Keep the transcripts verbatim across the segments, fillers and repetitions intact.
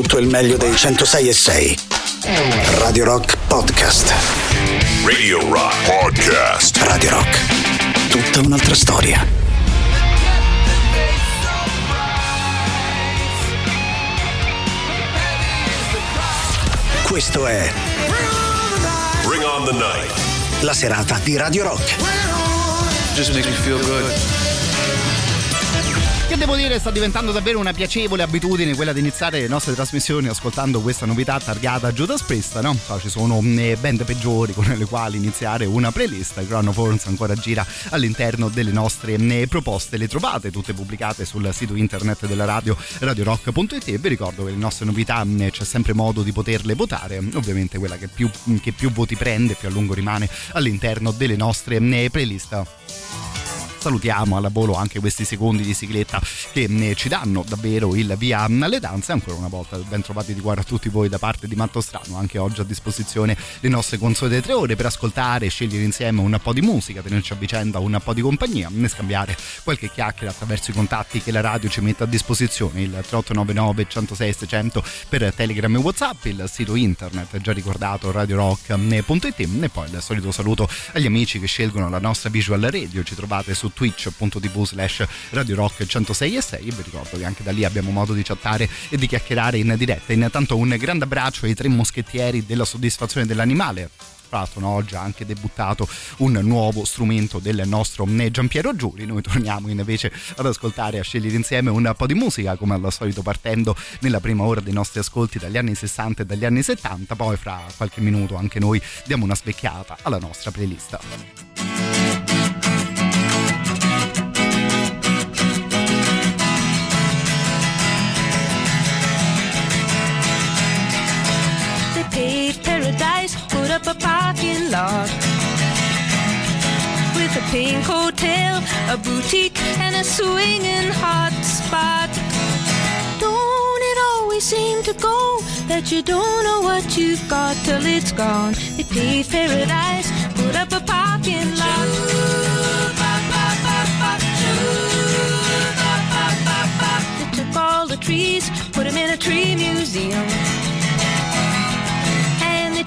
tutto il meglio dei centosei e sei. Radio Rock Podcast. Radio Rock Podcast. Radio Rock. Tutta un'altra storia. Questo è Bring on the Night, la serata di Radio Rock. Just makes me feel good. Che devo dire, sta diventando davvero una piacevole abitudine quella di iniziare le nostre trasmissioni ascoltando questa novità targata a Judas Priest, no? Ci sono band peggiori con le quali iniziare una playlist. Crown of Horns ancora gira all'interno delle nostre proposte, le trovate tutte pubblicate sul sito internet della radio, radio rock punto it, e vi ricordo che le nostre novità c'è sempre modo di poterle votare, ovviamente quella che più, che più voti prende più a lungo rimane all'interno delle nostre playlist. Salutiamo alla volo anche questi secondi di sigletta che ci danno davvero il via alle danze. Ancora una volta ben trovati di cuore a tutti voi da parte di Matto Strano, anche oggi a disposizione le nostre console tre ore per ascoltare, scegliere insieme un po' di musica, tenerci a vicenda un po' di compagnia, ne scambiare qualche chiacchiera attraverso i contatti che la radio ci mette a disposizione, il tre otto nove nove centosei seicento per Telegram e Whatsapp, il sito internet già ricordato radio rock punto it, e poi il solito saluto agli amici che scelgono la nostra visual radio. Ci trovate su twitch punto tv slash radio rock centosei e sei e vi ricordo che anche da lì abbiamo modo di chattare e di chiacchierare in diretta. Intanto un grande abbraccio ai tre moschettieri della soddisfazione dell'animale. Tra l'altro, no, oggi ha anche debuttato un nuovo strumento del nostro Giampiero Giuri. Noi torniamo invece ad ascoltare, a scegliere insieme un po' di musica, come al solito partendo nella prima ora dei nostri ascolti dagli anni sessanta e dagli anni settanta. Poi fra qualche minuto anche noi diamo una svecchiata alla nostra playlist. Put up a parking lot with a pink hotel, a boutique, and a swinging hot spot. Don't it always seem to go that you don't know what you've got till it's gone? They paved paradise, put up a parking lot. They took all the trees, put them in a tree museum. They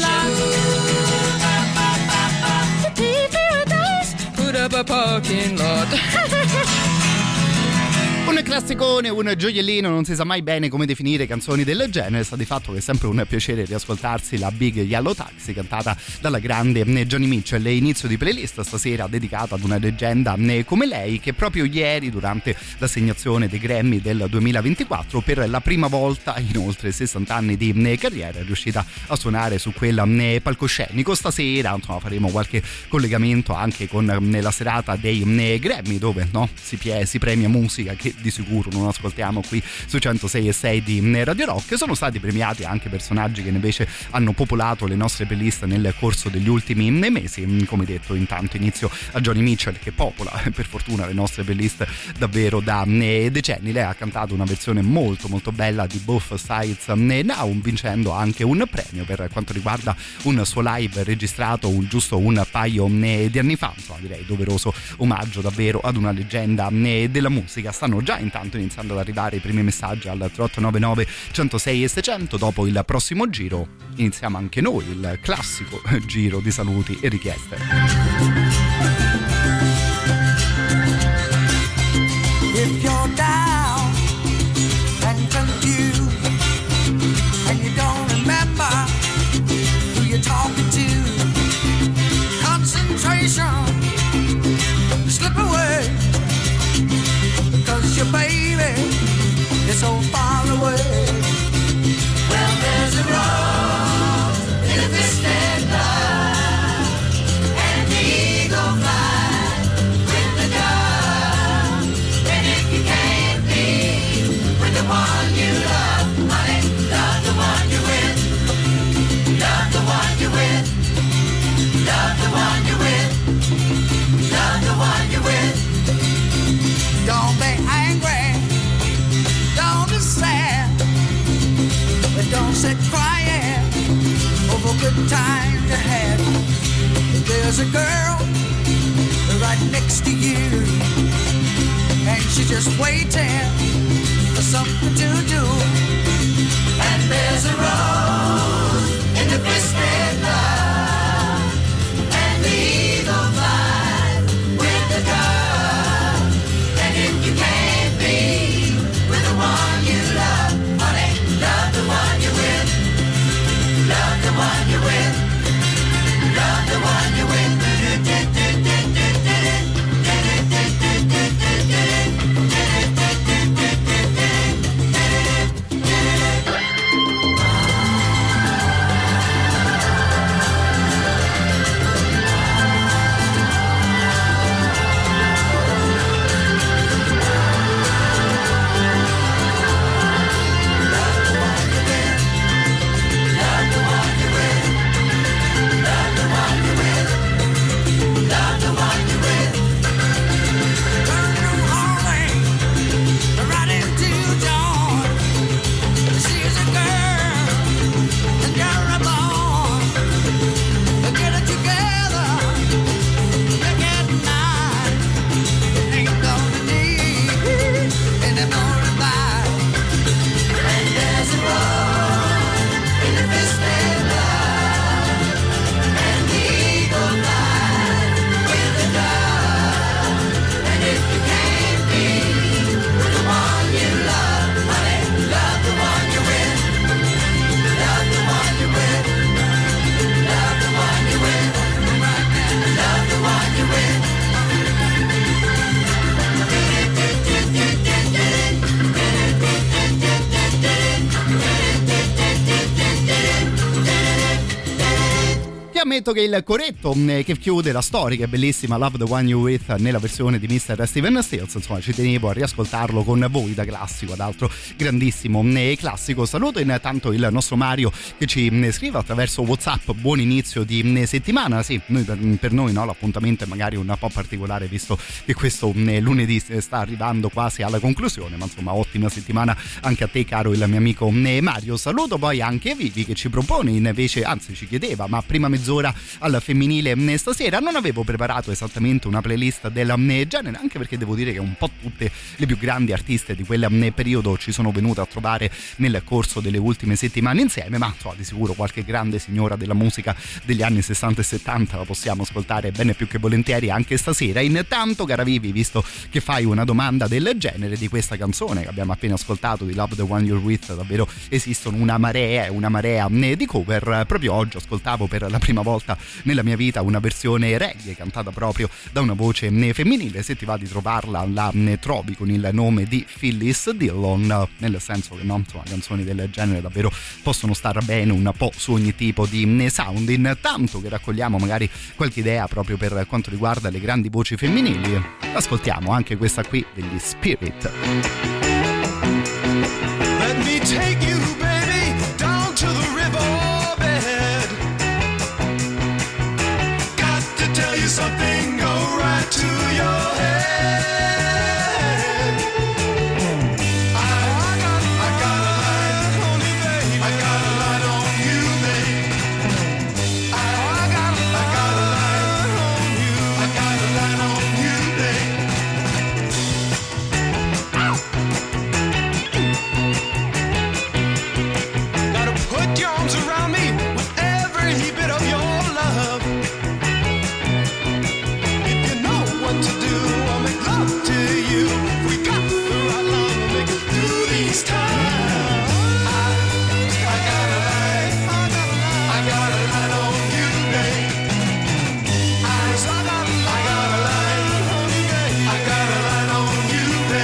lot. They paved paradise, put up a parking lot. Un classicone, un gioiellino, non si sa mai bene come definire canzoni del genere. Sta di fatto che è sempre un piacere riascoltarsi la Big Yellow Taxi cantata dalla grande Joni Mitchell. Inizio di playlist stasera dedicata ad una leggenda come lei, che proprio ieri durante l'assegnazione dei Grammy del duemilaventiquattro, per la prima volta in oltre sessanta anni di carriera, è riuscita a suonare su quel palcoscenico. Stasera, insomma, faremo qualche collegamento anche con la serata dei Grammy, dove no, si, pie- si premia musica che di sicuro non ascoltiamo qui su centosei e sei di Radio Rock. Sono stati premiati anche personaggi che invece hanno popolato le nostre playlist nel corso degli ultimi mesi. Come detto, intanto inizio a Joni Mitchell, che popola per fortuna le nostre playlist davvero da decenni. Lei ha cantato una versione molto molto bella di Both Sides Now, vincendo anche un premio per quanto riguarda un suo live registrato un, giusto un paio di anni fa. Insomma, direi doveroso omaggio davvero ad una leggenda della musica. Stanno già intanto iniziando ad arrivare i primi messaggi al tre otto nove nove centosei e seicento. Dopo il prossimo giro iniziamo anche noi il classico giro di saluti e richieste. If you're down and confused and you don't remember who you're talking to, concentration slip away, because your baby is so far away. Well, there's a road in this dead life, and the eagle flies with the dove. And if you can't be with the one you love, honey, love the one you're with. Love the one you're with. Love the one you're with. Love the one you're with. Don't be angry, don't be sad, but don't sit crying over good times you had. If there's a girl right next to you, and she's just waiting for something to do. And there's a rose in the twisted love, and the eagle flies with the dove. And if you can't be with the one you love, honey, love the one you're with. Love the one you're with. Love the one you're with. Ammetto che il coretto che chiude la storica e bellissima Love the One You With nella versione di mister Steven Stills, insomma ci tenevo a riascoltarlo con voi, da classico ad altro grandissimo classico. Saluto intanto il nostro Mario che ci scrive attraverso WhatsApp: buon inizio di settimana. Sì, noi, per noi no, l'appuntamento è magari un po' particolare visto che questo lunedì sta arrivando quasi alla conclusione, ma insomma ottima settimana anche a te caro il mio amico Mario. Saluto poi anche Vivi che ci propone invece, anzi ci chiedeva, ma prima mezz'ora ora al femminile stasera. Non avevo preparato esattamente una playlist del genere, anche perché devo dire che un po' tutte le più grandi artiste di quel periodo ci sono venute a trovare nel corso delle ultime settimane insieme, ma so, di sicuro qualche grande signora della musica degli anni sessanta e settanta la possiamo ascoltare bene più che volentieri anche stasera. Intanto cara Vivi, visto che fai una domanda del genere, di questa canzone che abbiamo appena ascoltato di Love the One You're With davvero esistono una marea una marea di cover. Proprio oggi ascoltavo per la prima volta volta nella mia vita una versione reggae cantata proprio da una voce femminile. Se ti va di trovarla, la trovi con il nome di Phyllis Dillon, nel senso che no, insomma, canzoni del genere davvero possono star bene un po' su ogni tipo di sound, intanto che raccogliamo magari qualche idea proprio per quanto riguarda le grandi voci femminili. Ascoltiamo anche questa qui degli Spirit. Let me take you, baby, down to the riverbed. Got to tell you something, go right to your head. I, I, got, I got a light on you, baby. I got a light on you, baby. I, I, got, I got a light on you. I got a light on you, baby. Gotta put your arms around me with every bit of your love. If you know what to do, I'll make love to you. We got the right love, we'll make it through these times. I got a light, I got a light on you, babe. I got a light, I got a light on you, babe.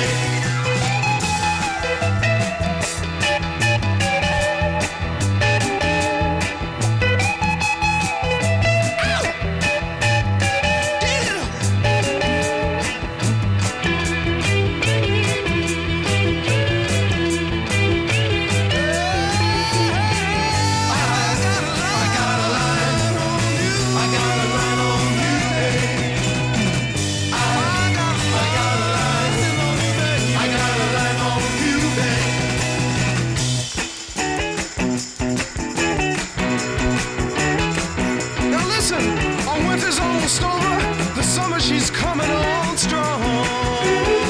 Now listen, our winter's almost over. The summer, she's coming on strong.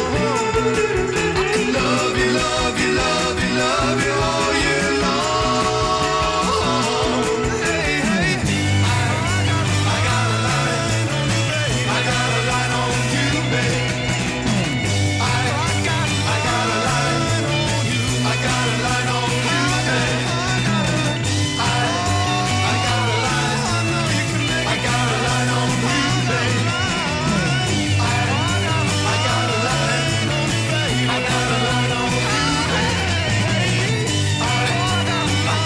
I could love you, love you, love you, love you all year long. Hey, hey. I, I got a light on you, babe. I got a light on you, babe. I, I got, I got a light on you. I got a light on you, babe. I, I got a light, I know you can make it. I got a light on you, babe. I, I got a light, I got a light on you, babe. I, I got a light, I got a light on you, babe. I, I got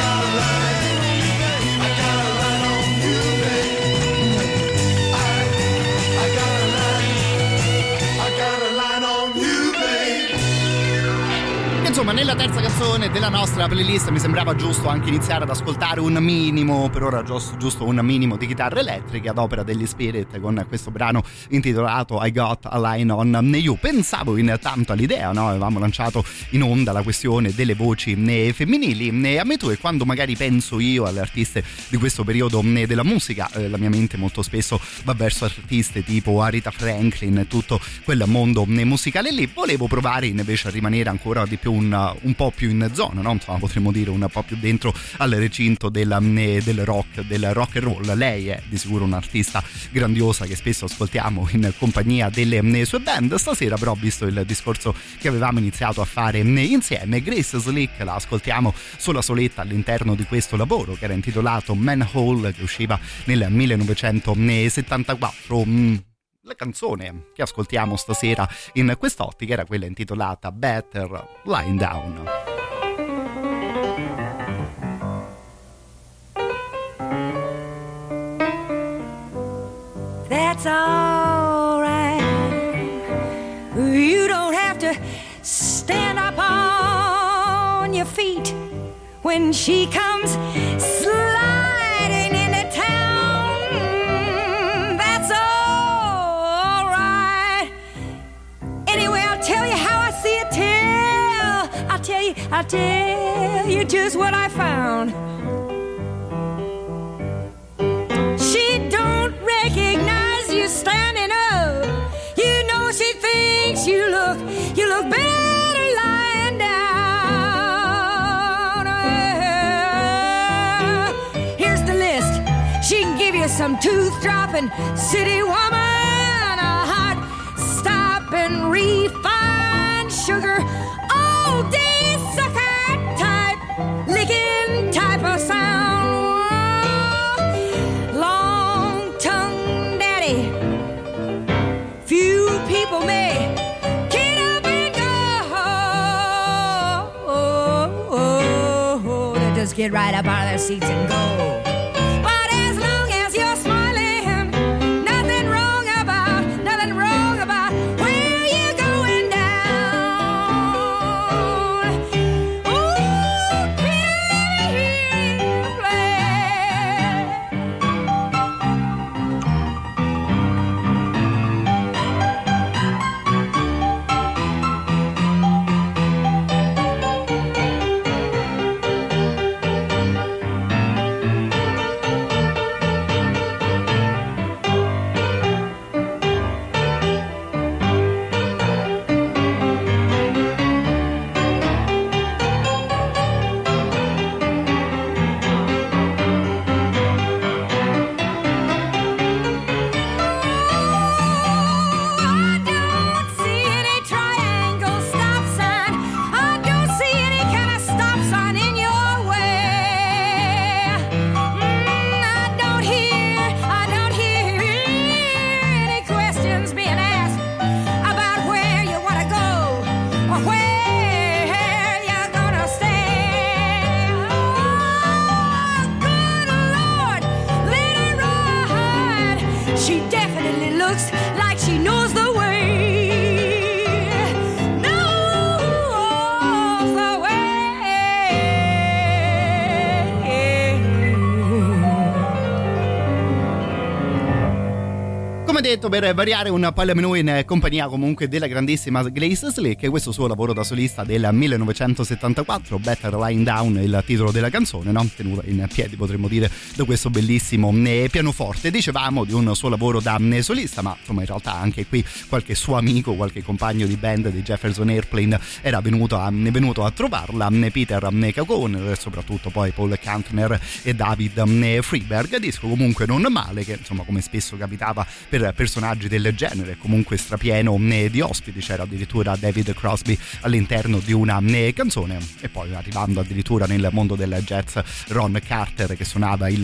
a light, I got a light on you, babe. Insomma, nella terza canzone della nostra playlist mi sembrava giusto anche iniziare ad ascoltare un minimo, per ora giusto, giusto un minimo di chitarre elettriche ad opera degli Spirit con questo brano intitolato I Got a Line on You. Pensavo intanto all'idea, no? Avevamo lanciato in onda la questione delle voci né femminili, né a me tu, e quando magari penso io alle artiste di questo periodo né della musica, eh, la mia mente molto spesso va verso artiste tipo Aretha Franklin, tutto quel mondo né musicale lì. Volevo provare invece a rimanere ancora di più Un, un po' più in zona, no? Insomma, potremmo dire un po' più dentro al recinto della, del rock, del rock and roll. Lei è di sicuro un'artista grandiosa che spesso ascoltiamo in compagnia delle sue band. Stasera però, visto il discorso che avevamo iniziato a fare insieme, Grace Slick la ascoltiamo sola soletta all'interno di questo lavoro che era intitolato Manhole, che usciva nel millenovecentosettantaquattro. La canzone che ascoltiamo stasera in quest'ottica era quella intitolata Better Lying Down. That's all right. You don't have to stand up on your feet when she comes sliding into town. That's all. Tell you how I see it, tell I'll tell you, I'll tell you just what I found. She don't recognize you standing up. You know she thinks you look, you look better lying down. Here's the list. She can give you some tooth-dropping city woman, a hot stopping reef sugar, all day sucker type, licking type of sound. Long get right up out of their seats and go. But as long as you're smiling, nothing wrong about, nothing wrong about where you're going down. Ooh, detto per variare un palmino in compagnia comunque della grandissima Grace Slick e questo suo lavoro da solista del millenovecentosettantaquattro, Better Lying Down il titolo della canzone, no? Tenuta in piedi potremmo dire da questo bellissimo pianoforte. Dicevamo di un suo lavoro da solista, ma insomma in realtà anche qui qualche suo amico, qualche compagno di band di Jefferson Airplane era venuto a, venuto a trovarla, Peter Cagone, soprattutto poi Paul Kantner e David Freeberg. Disco comunque non male che insomma come spesso capitava per personaggi del genere, comunque strapieno di ospiti, c'era addirittura David Crosby all'interno di una canzone e poi arrivando addirittura nel mondo del jazz Ron Carter che suonava il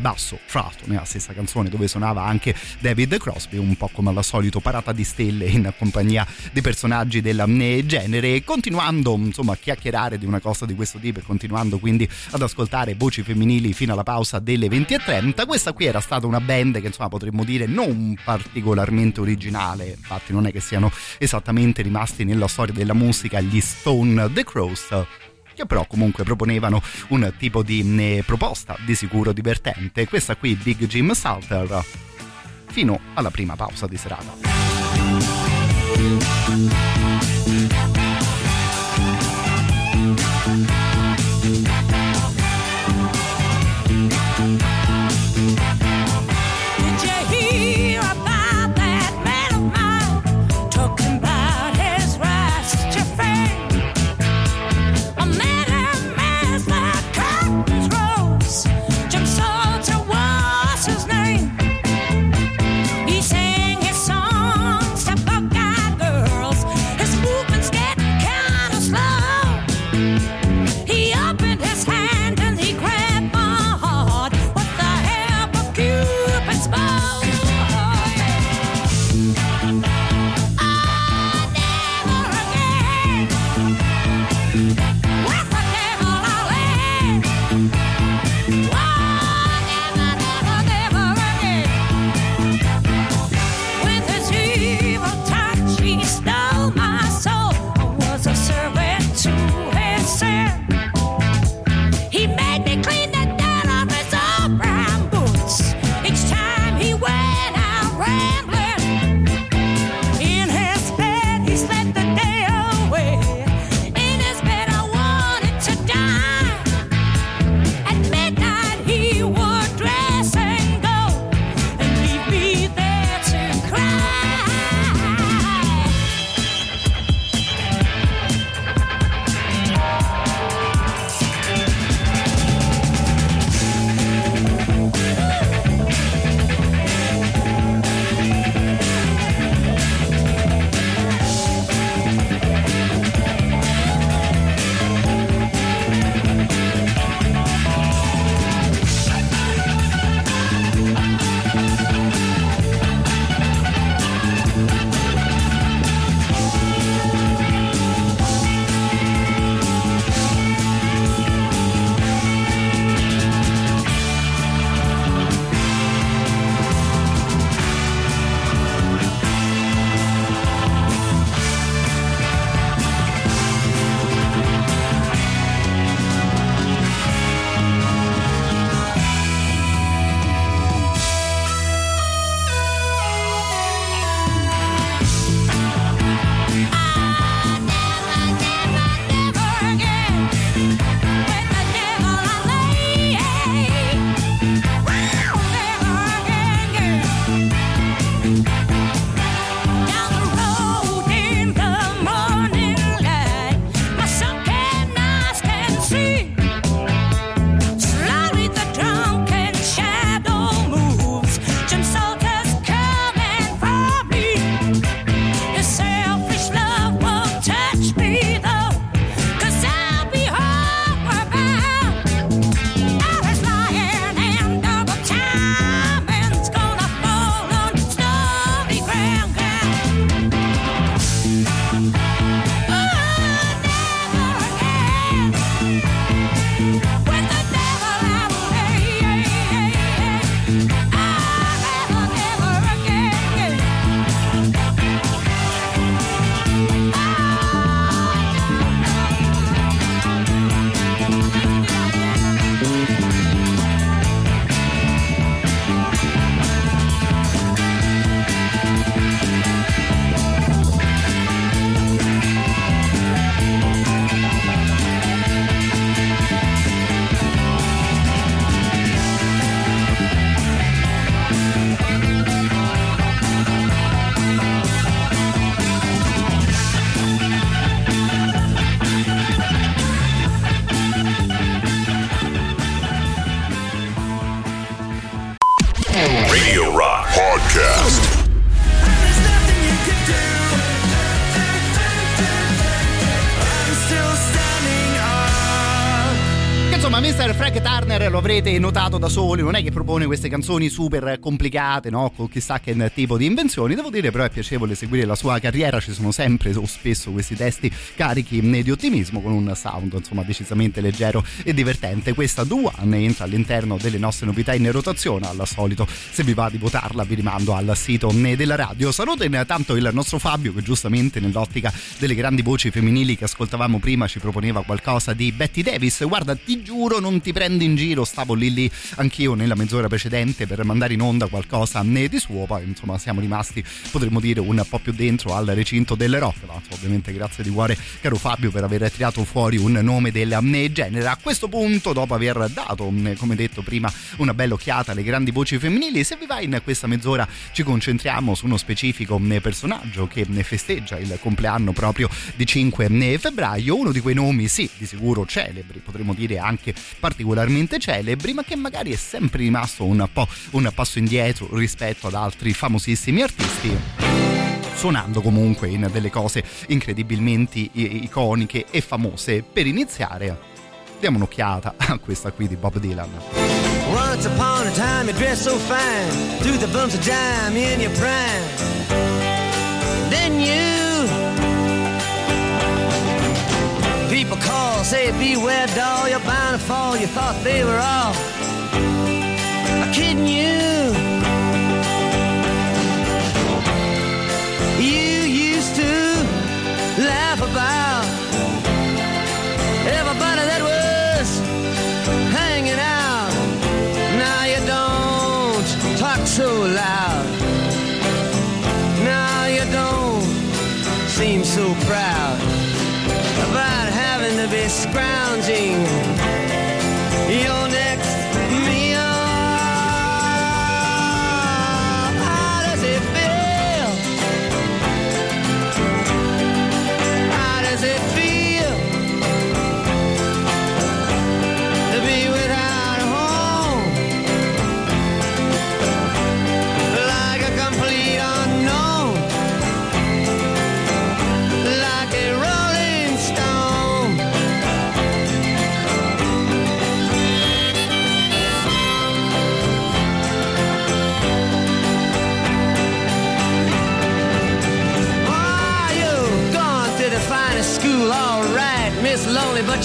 basso, fra l'altro nella stessa canzone dove suonava anche David Crosby, un po' come al solito parata di stelle in compagnia di personaggi del genere. Continuando insomma a chiacchierare di una cosa di questo tipo e continuando quindi ad ascoltare voci femminili fino alla pausa delle venti e trenta, questa qui era stata una band che insomma potremmo dire non particolarmente originale, infatti non è che siano esattamente rimasti nella storia della musica gli Stone The Cross, che però comunque proponevano un tipo di proposta di sicuro divertente. Questa qui Big Jim Salter, fino alla prima pausa di serata. Rambling. Mister Frank Turner, lo avrete notato da soli, non è che propone queste canzoni super complicate, no? Con chissà che tipo di invenzioni. Devo dire però è piacevole seguire la sua carriera, ci sono sempre o spesso questi testi carichi di ottimismo con un sound insomma decisamente leggero e divertente. Questa The One entra all'interno delle nostre novità in rotazione. Al solito, se vi va di votarla vi rimando al sito della radio. Saluto intanto il nostro Fabio che giustamente nell'ottica delle grandi voci femminili che ascoltavamo prima ci proponeva qualcosa di Betty Davis. Guarda, ti giuro, non ti prendo in giro, stavo lì lì anch'io nella mezz'ora precedente per mandare in onda qualcosa di suo, poi insomma siamo rimasti, potremmo dire, un po' più dentro al recinto del rock. Ma ovviamente grazie di cuore caro Fabio per aver tirato fuori un nome del genere. A questo punto, dopo aver dato come detto prima una bella occhiata alle grandi voci femminili, se vi va in questa mezz'ora ci concentriamo su uno specifico personaggio che festeggia il compleanno proprio di cinque febbraio, uno di quei nomi sì di sicuro celebri, potremmo dire anche particolarmente celebri, ma che magari è sempre rimasto un po' un passo indietro rispetto ad altri famosissimi artisti, suonando comunque in delle cose incredibilmente iconiche e famose. Per iniziare diamo un'occhiata a questa qui di Bob Dylan. Once upon a time you dressed so fine through the bumps of dime in your prime, then you people call, say beware doll, you're bound to fall, you thought they were all kidding you. Laugh about everybody that was hanging out. Now you don't talk so loud. Now you don't seem so proud about having to be scrounging your next meal. How does it feel? How does it feel to be without a home, like a complete unknown, like a rolling stone? Are you gone to the finest school, alright, Miss Lonely, but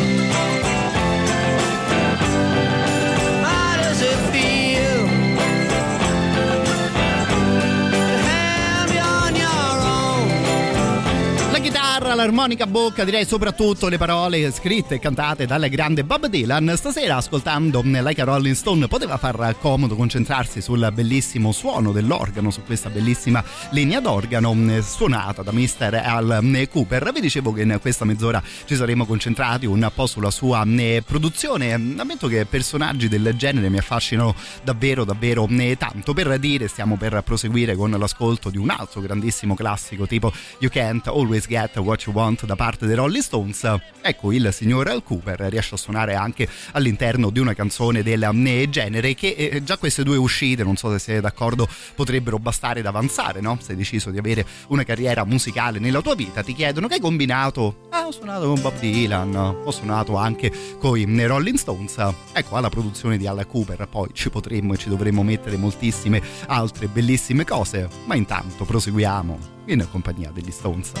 l'armonica a bocca, direi soprattutto le parole scritte e cantate dal grande Bob Dylan. Stasera, ascoltando Like a Rolling Stone, poteva far comodo concentrarsi sul bellissimo suono dell'organo, su questa bellissima linea d'organo suonata da mister Al Cooper. Vi dicevo che in questa mezz'ora ci saremmo concentrati un po' sulla sua produzione. Ammetto che personaggi del genere mi affascinano davvero davvero tanto. Per dire, stiamo per proseguire con l'ascolto di un altro grandissimo classico tipo You Can't Always Get What You Want da parte dei Rolling Stones. Ecco, il signor Al Cooper riesce a suonare anche all'interno di una canzone del genere, che già queste due uscite, non so se siete d'accordo, potrebbero bastare ad avanzare, no? Se hai deciso di avere una carriera musicale nella tua vita, ti chiedono che hai combinato? Ah, ho suonato con Bob Dylan, ho suonato anche con i Rolling Stones. Ecco, alla produzione di Al Cooper poi ci potremmo e ci dovremmo mettere moltissime altre bellissime cose, ma intanto proseguiamo in compagnia degli Stones.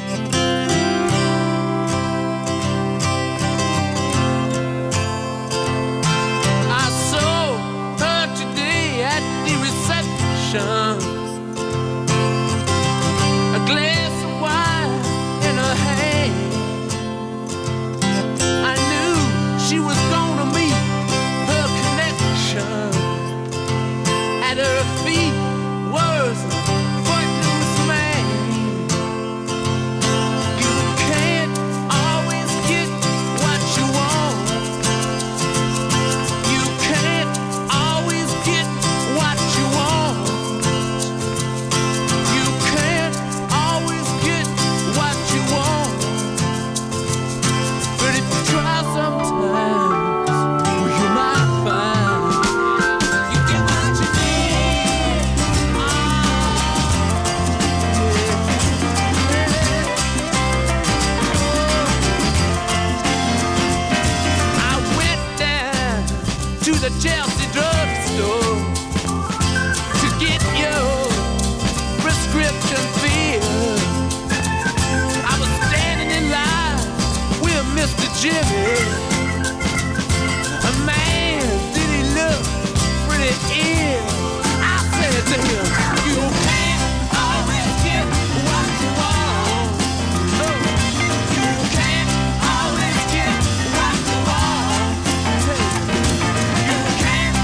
A glass of wine in her hand. I knew she was gonna meet her connection. At her feet was a footloose man. You can't always get what you want. You can't always get what you want. You can't always get what you want. But if you try sometimes, the Chelsea drugstore to get your prescription filled. I was standing in line with Mister Jimmy. A man, did he look pretty ill? I said to him, you can't always get what you want. You can't always get what you want. You can't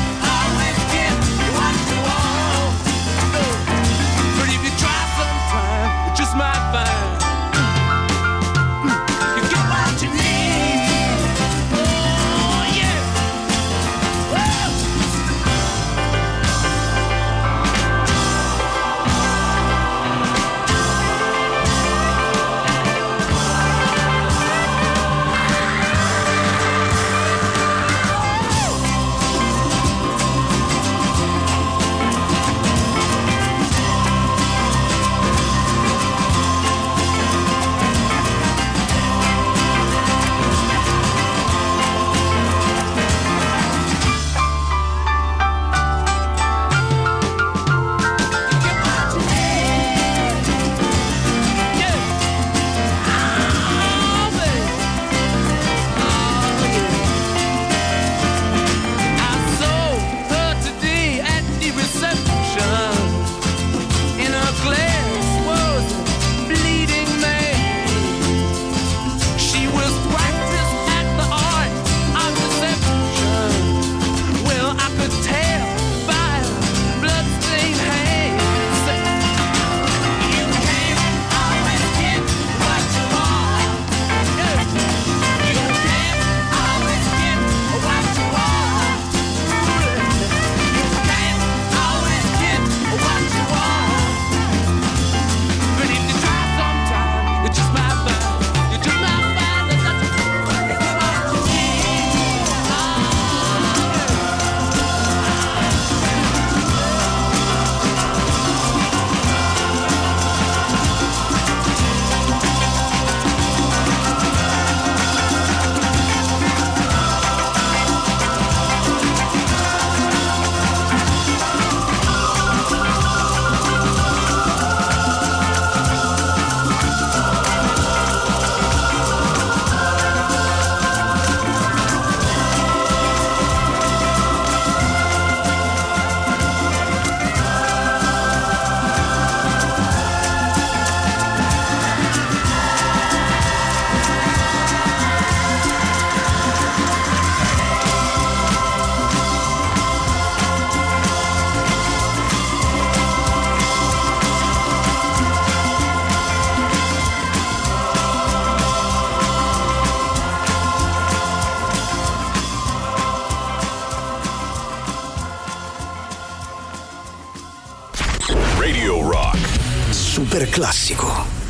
super classico.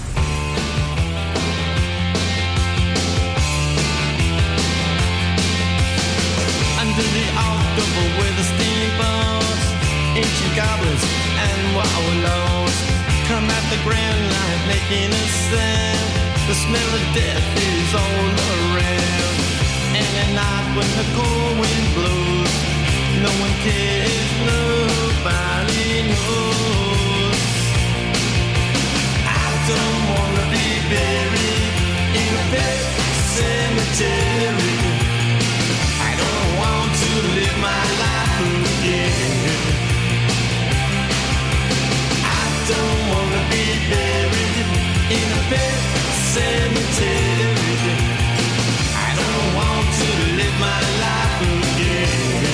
With the steamboats, ancient goblins and wallows, come at the grand light making a sound. The smell of death is all around. And at night when the cold wind blows, no one cares, nobody knows. I don't wanna be buried in a pet cemetery. I don't want to live my life again. I don't wanna be buried in a big cemetery. I don't want to live my life again.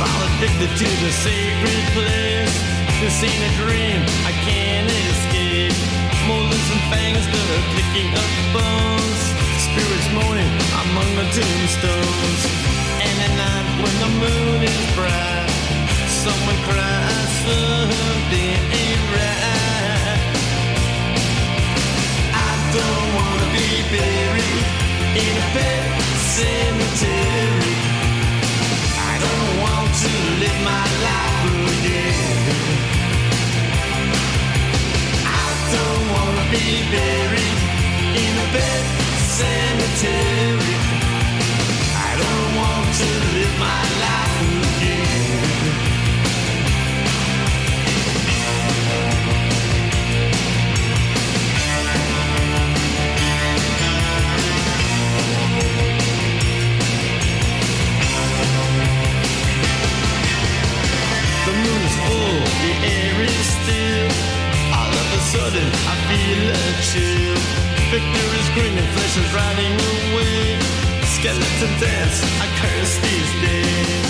Fall addicted to the sacred place. This ain't a dream I can't escape. Molars and fangs that are picking up bones. Spirits moaning among the tombstones. And at night when the moon is bright, someone cries something ain't right. I don't wanna be buried in a pet cemetery. I don't want to live my life again. I don't wanna be buried in a pet cemetery. I don't want to live my life again. The moon is full, the air is still. All of a sudden I feel a chill. Victor is green and flesh is rotting away. Skeleton dance, I curse these days.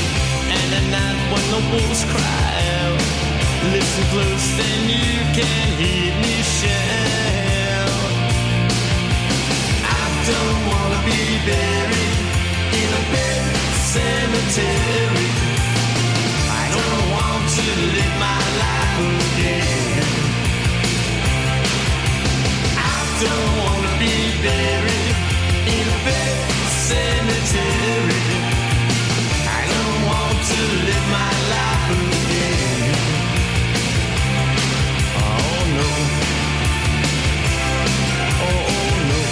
And at night when the wolves cry out, listen close and you can hear me shout. I don't wanna be buried in a pet cemetery. I don't want to live my life again. I don't wanna be buried in a big cemetery. I don't want to live my life again. Oh no. Oh no.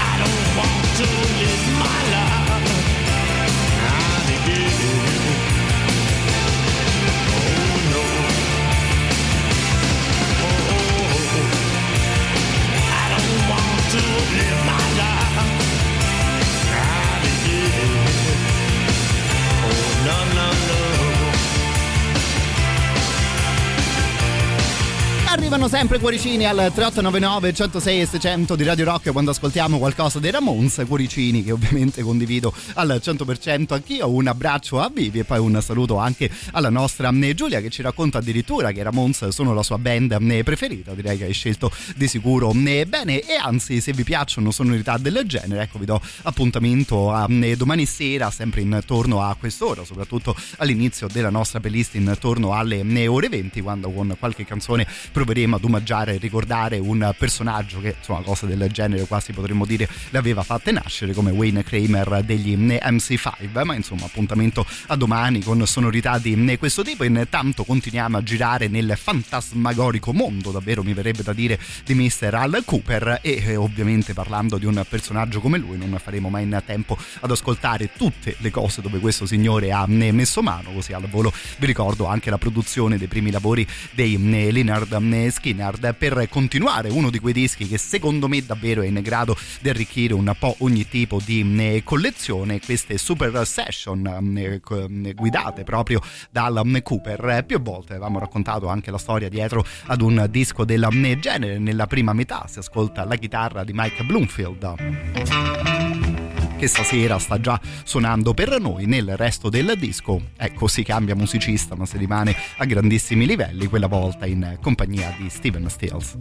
I don't want to live my life again. Oh no. To live my life, I begin. Oh no no no. Arrivano sempre cuoricini al tre otto nove nove, centosei e seicento di Radio Rock quando ascoltiamo qualcosa dei Ramons. Cuoricini che ovviamente condivido al cento per cento anch'io. Un abbraccio a Vivi e poi un saluto anche alla nostra Giulia che ci racconta addirittura che i Ramons sono la sua band preferita. Direi che hai scelto di sicuro bene, e anzi se vi piacciono sonorità del genere, ecco vi do appuntamento a domani sera sempre intorno a quest'ora, soprattutto all'inizio della nostra playlist intorno alle ore venti, quando con qualche canzone proveremo ad omaggiare e ricordare un personaggio che insomma cosa del genere quasi potremmo dire l'aveva fatta nascere, come Wayne Kramer degli M C cinque. Ma insomma appuntamento a domani con sonorità di questo tipo. Intanto continuiamo a girare nel fantasmagorico mondo, davvero mi verrebbe da dire, di mister Al Cooper, e eh, ovviamente parlando di un personaggio come lui non faremo mai in tempo ad ascoltare tutte le cose dove questo signore ha ne messo mano. Così al volo vi ricordo anche la produzione dei primi lavori dei ne, Leonard Skinner, per continuare uno di quei dischi che secondo me davvero è in grado di arricchire un po' ogni tipo di collezione, queste super session guidate proprio dal Cooper. Più volte avevamo raccontato anche la storia dietro ad un disco del genere. Nella prima metà si ascolta la chitarra di Mike Bloomfield, che stasera sta già suonando per noi. Nel resto del disco, ecco, si cambia musicista ma si rimane a grandissimi livelli, quella volta in compagnia di Steven Stills.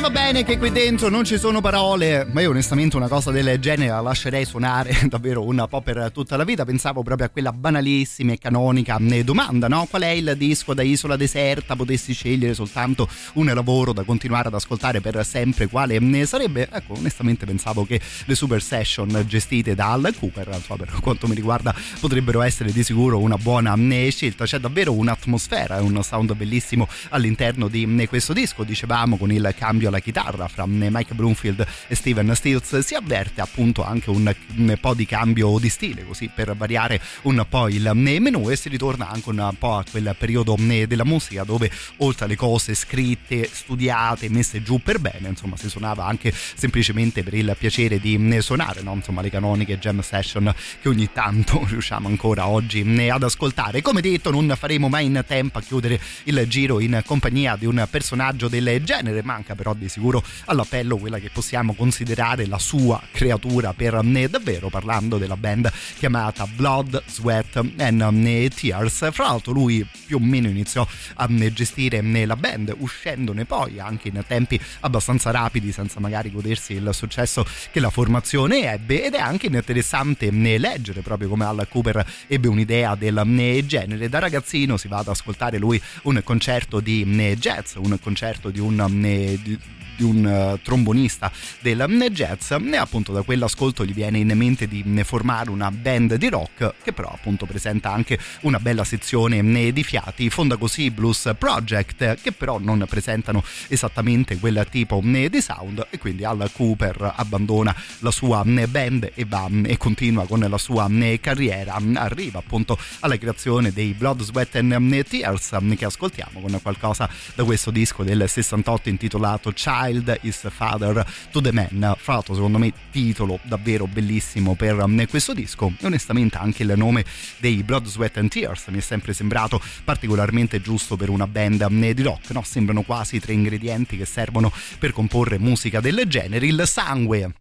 che va bene, che qui dentro non ci sono parole, ma io onestamente una cosa del genere la lascerei suonare davvero un po' per tutta la vita. Pensavo proprio a quella banalissima e canonica domanda, no? Qual è il disco da isola deserta? Potessi scegliere soltanto un lavoro da continuare ad ascoltare per sempre, quale ne sarebbe? Ecco, onestamente pensavo che le super session gestite da Al Cooper, insomma, per quanto mi riguarda, potrebbero essere di sicuro una buona scelta. C'è davvero un'atmosfera e un sound bellissimo all'interno di questo disco. Dicevamo, con il cambio alla chitarra fra Mike Bloomfield e Steven Stills si avverte appunto anche un po' di cambio di stile, così per variare un po' il menù, e si ritorna anche un po' a quel periodo della musica dove, oltre alle cose scritte, studiate, messe giù per bene, insomma, si suonava anche semplicemente per il piacere di suonare, no? Insomma, le canoniche jam session che ogni tanto riusciamo ancora oggi ad ascoltare. Come detto, non faremo mai in tempo a chiudere il giro in compagnia di un personaggio del genere, manca però di sicuro all'appello quella che possiamo considerare la sua creatura per davvero, parlando della band chiamata Blood, Sweat and Tears. Fra l'altro lui più o meno iniziò a gestire la band, uscendone poi anche in tempi abbastanza rapidi, senza magari godersi il successo che la formazione ebbe, ed è anche interessante leggere proprio come Al Cooper ebbe un'idea del genere. Da ragazzino si va ad ascoltare lui un concerto di jazz, un concerto di un... Di, di un trombonista del jazz, e appunto da quell'ascolto gli viene in mente di formare una band di rock che però appunto presenta anche una bella sezione di fiati. Fonda così Blues Project, che però non presentano esattamente quel tipo di sound, e quindi Al Cooper abbandona la sua band e va e continua con la sua carriera. Arriva appunto alla creazione dei Blood, Sweat and Tears, che ascoltiamo con qualcosa da questo disco del sessantotto intitolato Child is Father to the Man. Fra l'altro, secondo me, titolo davvero bellissimo per questo disco, e onestamente anche il nome dei Blood, Sweat and Tears mi è sempre sembrato particolarmente giusto per una band di rock, no? Sembrano quasi tre ingredienti che servono per comporre musica del genere: il sangue,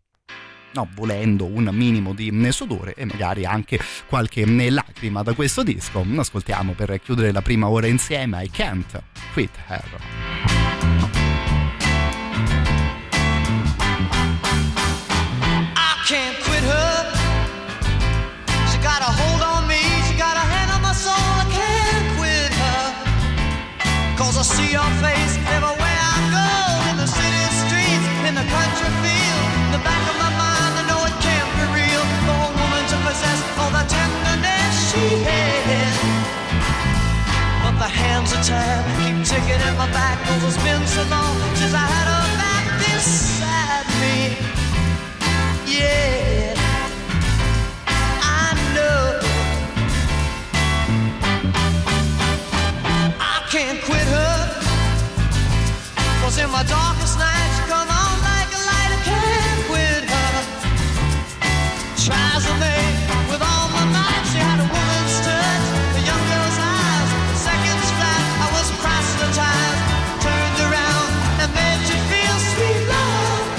no, volendo un minimo di sudore, e magari anche qualche lacrima. Da questo disco ascoltiamo, per chiudere la prima ora insieme, I Can't Quit Her. Can't quit her. She got a hold on me. She got a hand on my soul. I can't quit her. 'Cause I see her face everywhere I go. In the city streets, in the country field. In the back of my mind, I know it can't be real for a woman to possess all the tenderness she had. But the hands of time keep ticking at my back, 'cause it's been so long since I had her back beside me. Yeah, I know I can't quit her, 'cause in my darkest nights she come on like a light. I can't quit her. Tries to make with all my might. She had a woman's touch, a young girl's eyes, seconds flat. I was proselytized, turned around and made you feel sweet love.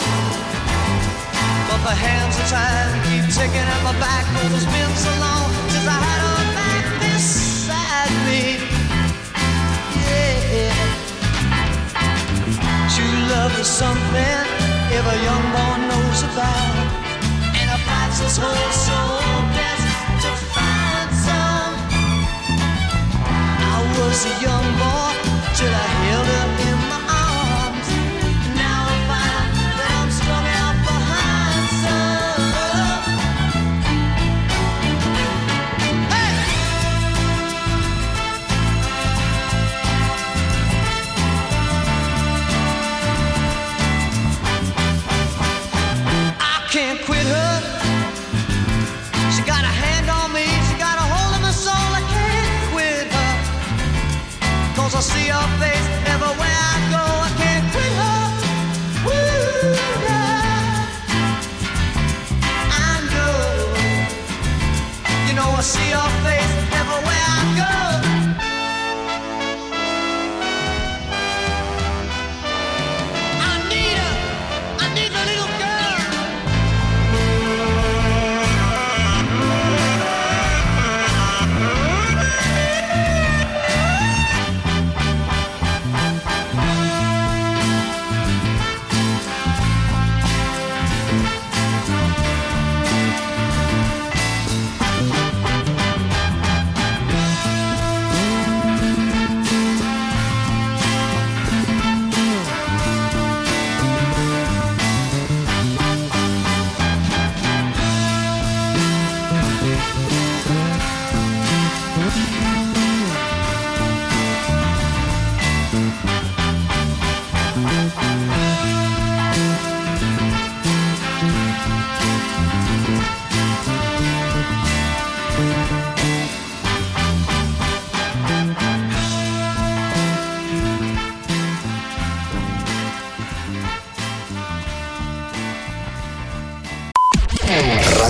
But the hands of time keep ticking at my back, 'cause it's been so long since I had her back beside me. Yeah. True love is something every young boy knows about, and it fights his whole soul best to find some. I was a young boy till I held her in my arms. Now I find that I'm strung out behind. Can't quit her. She got a hand on me. She got a hold of my soul. I can't quit her. 'Cause I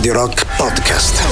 Radio Rock Podcast.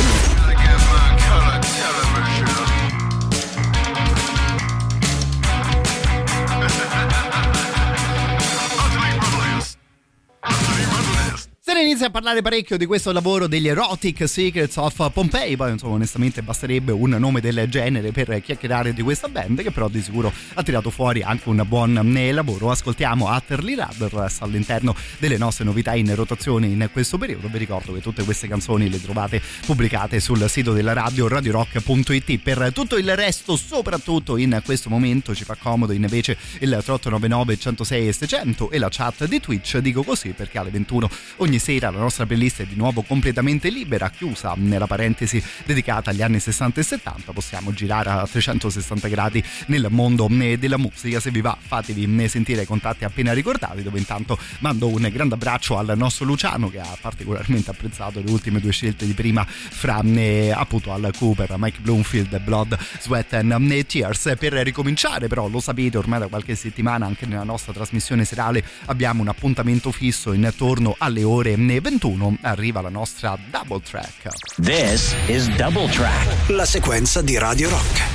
Se ne inizia a parlare parecchio di questo lavoro degli Erotic Secrets of Pompeii, poi insomma onestamente basterebbe un nome del genere per chiacchierare di questa band, che però di sicuro ha tirato fuori anche un buon lavoro. Ascoltiamo Utterly Rudderless all'interno delle nostre novità in rotazione in questo periodo. Vi ricordo che tutte queste canzoni le trovate pubblicate sul sito della radio, radio rock punto it. Per tutto il resto, soprattutto in questo momento, ci fa comodo invece il tre otto nove nove centosei e seicento e la chat di Twitch. Dico così perché alle ventuno ogni sera la nostra playlist è di nuovo completamente libera, chiusa nella parentesi dedicata agli anni sessanta e settanta. Possiamo girare a trecentosessanta gradi nel mondo della musica. Se vi va, fatevi sentire i contatti appena ricordati, dove intanto mando un grande abbraccio al nostro Luciano, che ha particolarmente apprezzato le ultime due scelte di prima fra appunto Al Cooper, Mike Bloomfield, Blood, Sweat and Tears. Per ricominciare, però, lo sapete, ormai da qualche settimana anche nella nostra trasmissione serale abbiamo un appuntamento fisso intorno alle ore ventuno. Arriva la nostra Double Track. This is Double Track, la sequenza di Radio Rock.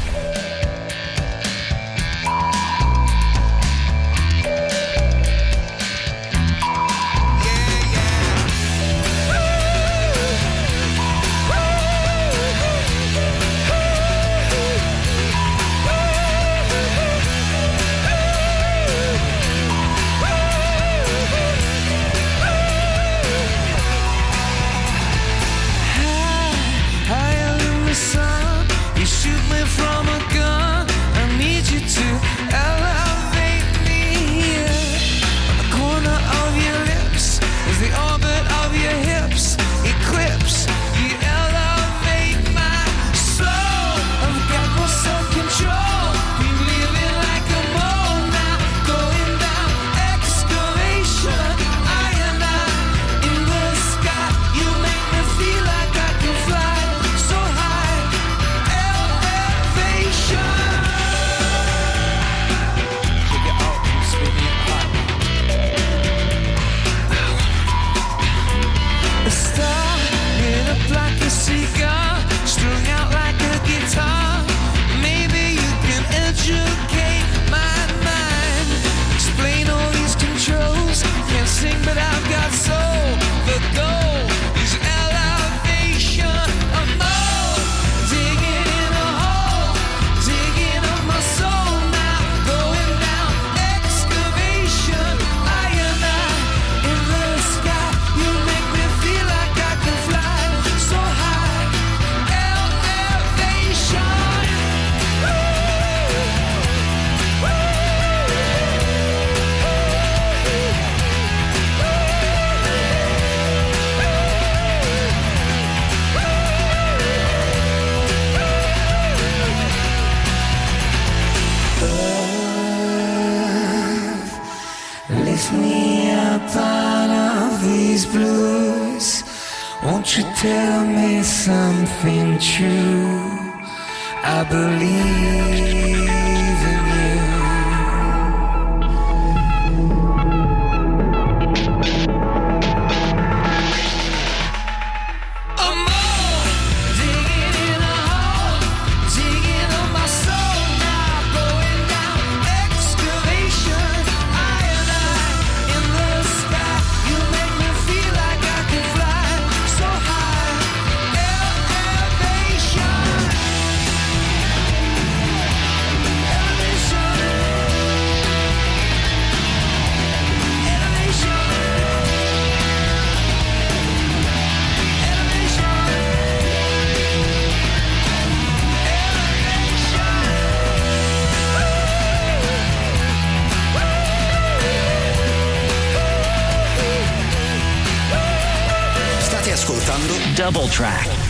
Double Track,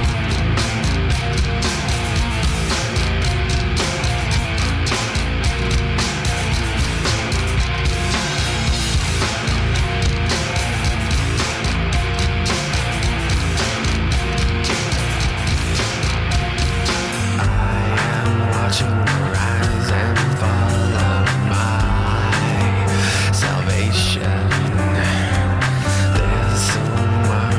Wow.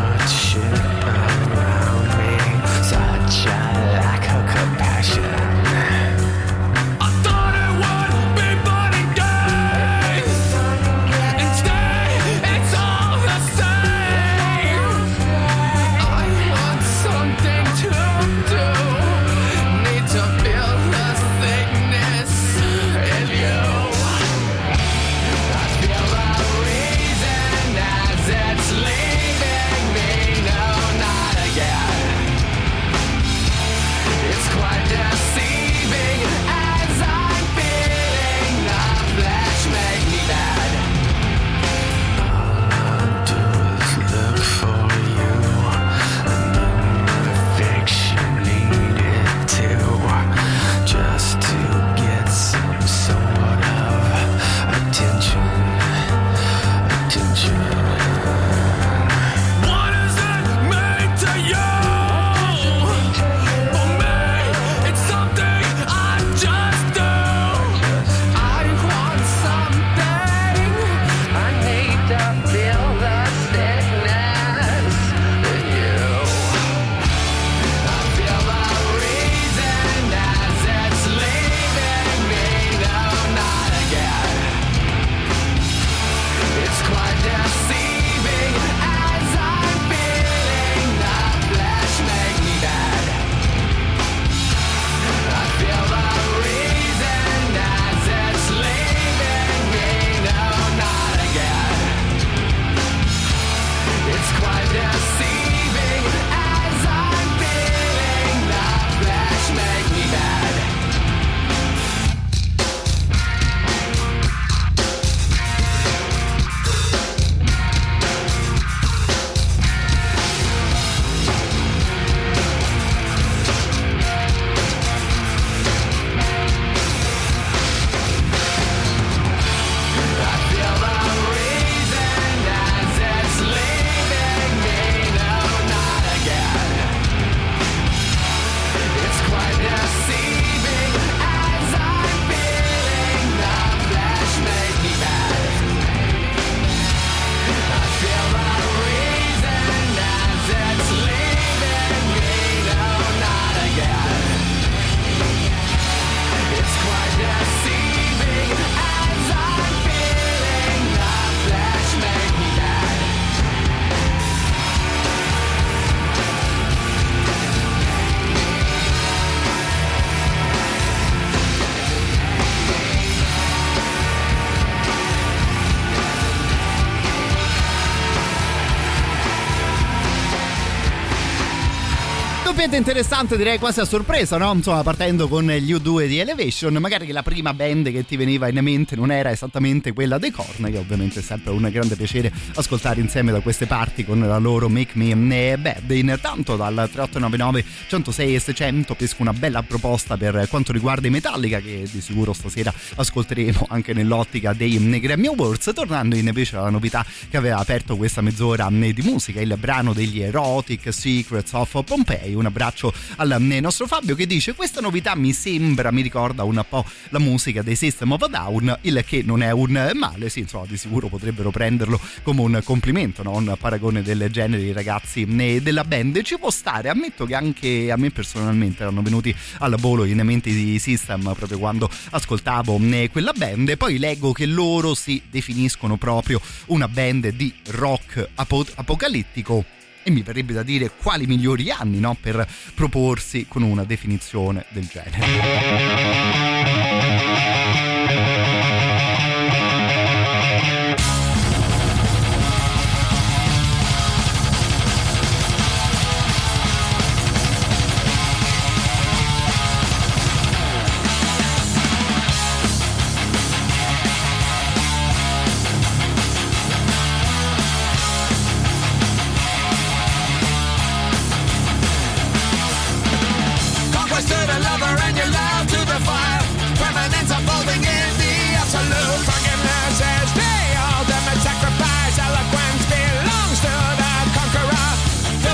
Movimento interessante, direi quasi a sorpresa, no? Insomma, partendo con gli U due di Elevation, magari la prima band che ti veniva in mente non era esattamente quella dei Korn, che ovviamente è sempre un grande piacere ascoltare insieme da queste parti con la loro Make Me Bad. Intanto dal tre otto nove nove, centosei e seicento pesco una bella proposta per quanto riguarda i Metallica, che di sicuro stasera ascolteremo anche nell'ottica dei Grammy Awards, tornando invece alla novità che aveva aperto questa mezz'ora di musica, il brano degli Erotic Secrets of Pompeii. Un abbraccio al nostro Fabio che dice: questa novità mi sembra, mi ricorda un po' la musica dei System of a Down, il che non è un male. Sì, insomma, di sicuro potrebbero prenderlo come un complimento, no? Un paragone del genere i ragazzi della band ci può stare. Ammetto che anche a me personalmente erano venuti al volo in mente di System proprio quando ascoltavo quella band, e poi leggo che loro si definiscono proprio una band di rock apot- apocalittico. E mi verrebbe da dire quali migliori anni, no, per proporsi con una definizione del genere.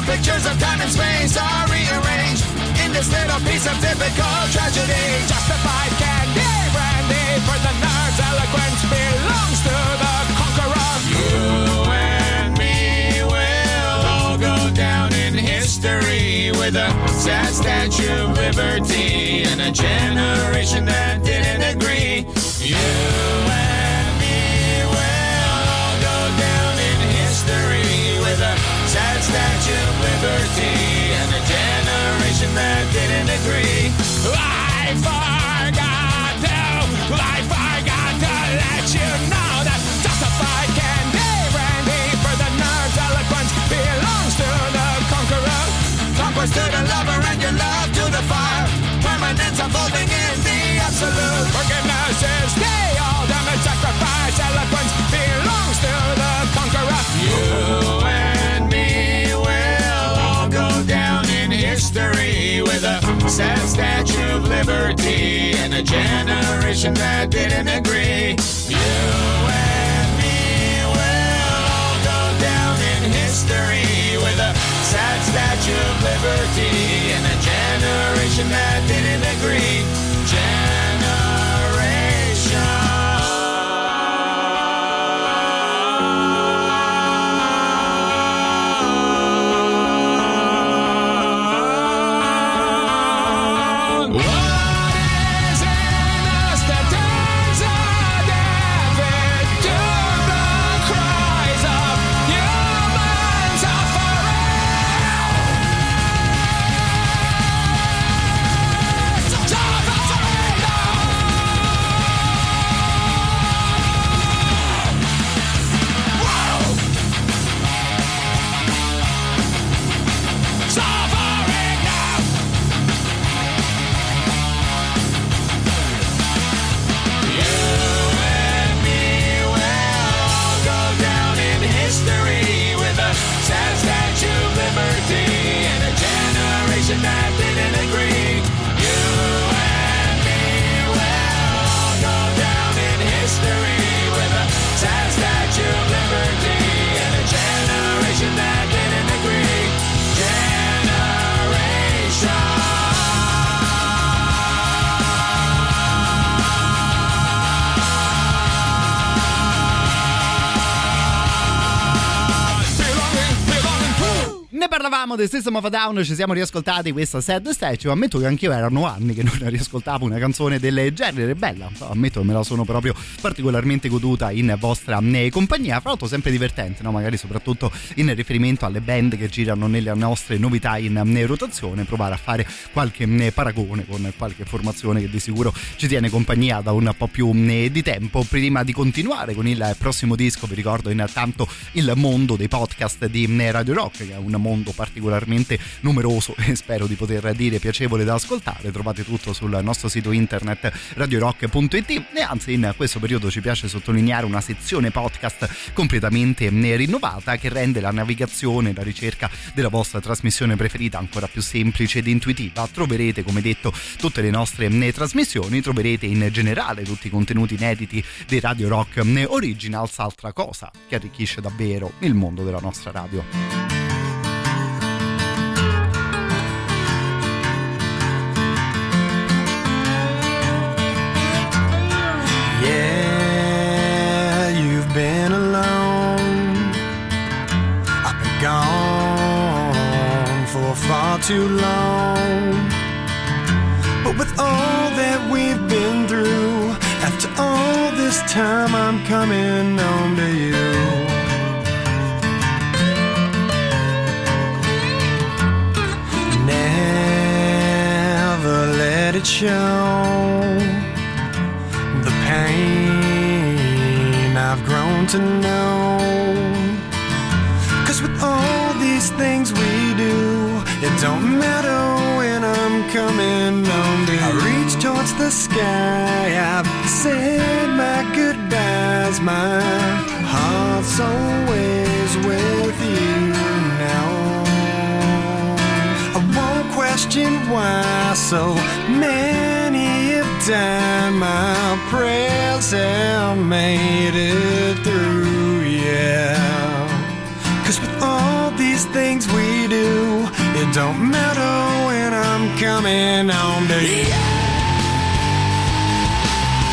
Pictures of time and space are rearranged in this little piece of typical tragedy. Justified candy brandy for the nerds. Eloquence belongs to the conqueror. You and me will all go down in history with a sad Statue of Liberty and a generation that didn't agree. You and me will all go down in history with a sad Statue of Liberty and a generation that didn't agree. I forgot to, I forgot to let you know that justified candy brandy for the nerds. Eloquence belongs to the conqueror. Conquest to the lover and your love to the fire. Permanence unfolding in the absolute. Forgiveness is the ultimate sacrifice. Eloquence belongs to the conqueror. You and history with a sad Statue of Liberty and a generation that didn't agree. You and me will all go down in history with a sad Statue of Liberty and a generation that didn't agree. Generation. Parlavamo del System of a Down, ci siamo riascoltati questa Sad Statue. Ammetto che anch'io erano anni che non riascoltavo una canzone del genere, bella, ammetto che me la sono proprio particolarmente goduta in vostra compagnia, fra l'altro sempre divertente, no? Magari soprattutto in riferimento alle band che girano nelle nostre novità in rotazione, provare a fare qualche paragone con qualche formazione che di sicuro ci tiene compagnia da un po' più di tempo. Prima di continuare con il prossimo disco vi ricordo intanto il mondo dei podcast di Radio Rock, che è un mondo particolarmente numeroso e spero di poter dire piacevole da ascoltare. Trovate tutto sul nostro sito internet radio rock punto it, e anzi in questo periodo ci piace sottolineare una sezione podcast completamente rinnovata che rende la navigazione e la ricerca della vostra trasmissione preferita ancora più semplice ed intuitiva. Troverete, come detto, tutte le nostre trasmissioni, troverete in generale tutti i contenuti inediti dei Radio Rock Originals, altra cosa che arricchisce davvero il mondo della nostra radio. Too long, but with all that we've been through, after all this time I'm coming home to you. Never let it show, the pain I've grown to know, 'cause with all these things we do, it don't matter when I'm coming home to you. I reach towards the sky, I've said my goodbyes, my heart's always with you now. I won't question why so many have died, my prayers have made it through, yeah. 'Cause with all these things we do, it don't matter when I'm coming home to you. Yeah,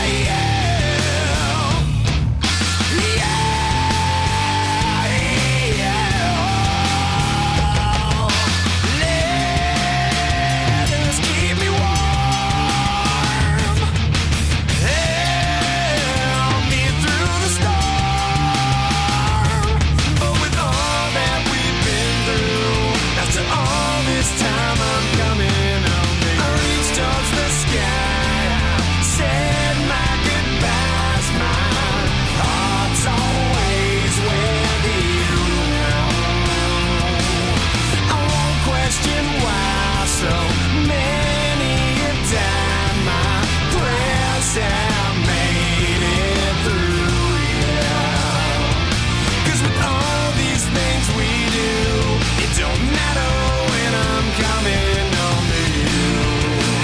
yeah, yeah, yeah. Letters keep me warm, help me through the storm. But with all that we've been through, after all this time I'm coming home to you. I reach towards the sky, said my goodbyes, my heart's always with you. I won't question why so many have died, my prayers have made it through, yeah. 'Cause with all these things we do, it don't matter when I'm coming home to you.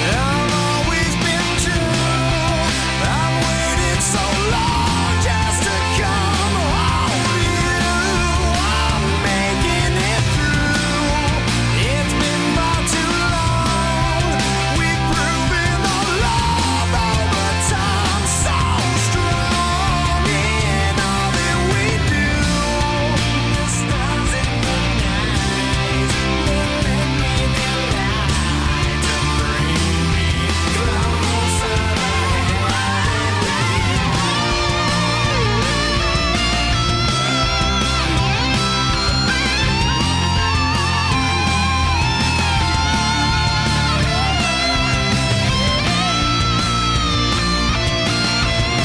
I've always been true, I've waited so long just to come home to you. I'm making it through, it's been far too long. We've proven the love over time so strong. In all that we do, the stars in the night, but with all that we've been through, after all this time I'm coming home to you. I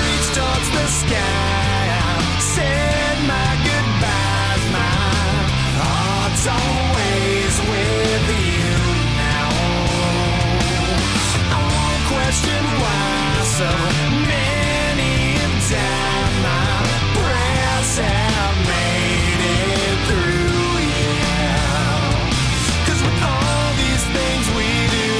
reach towards the sky, I've said my goodbyes, my heart's always with you now. I won't question why so many have died, my prayers have made it through, yeah. 'Cause with all these things we do,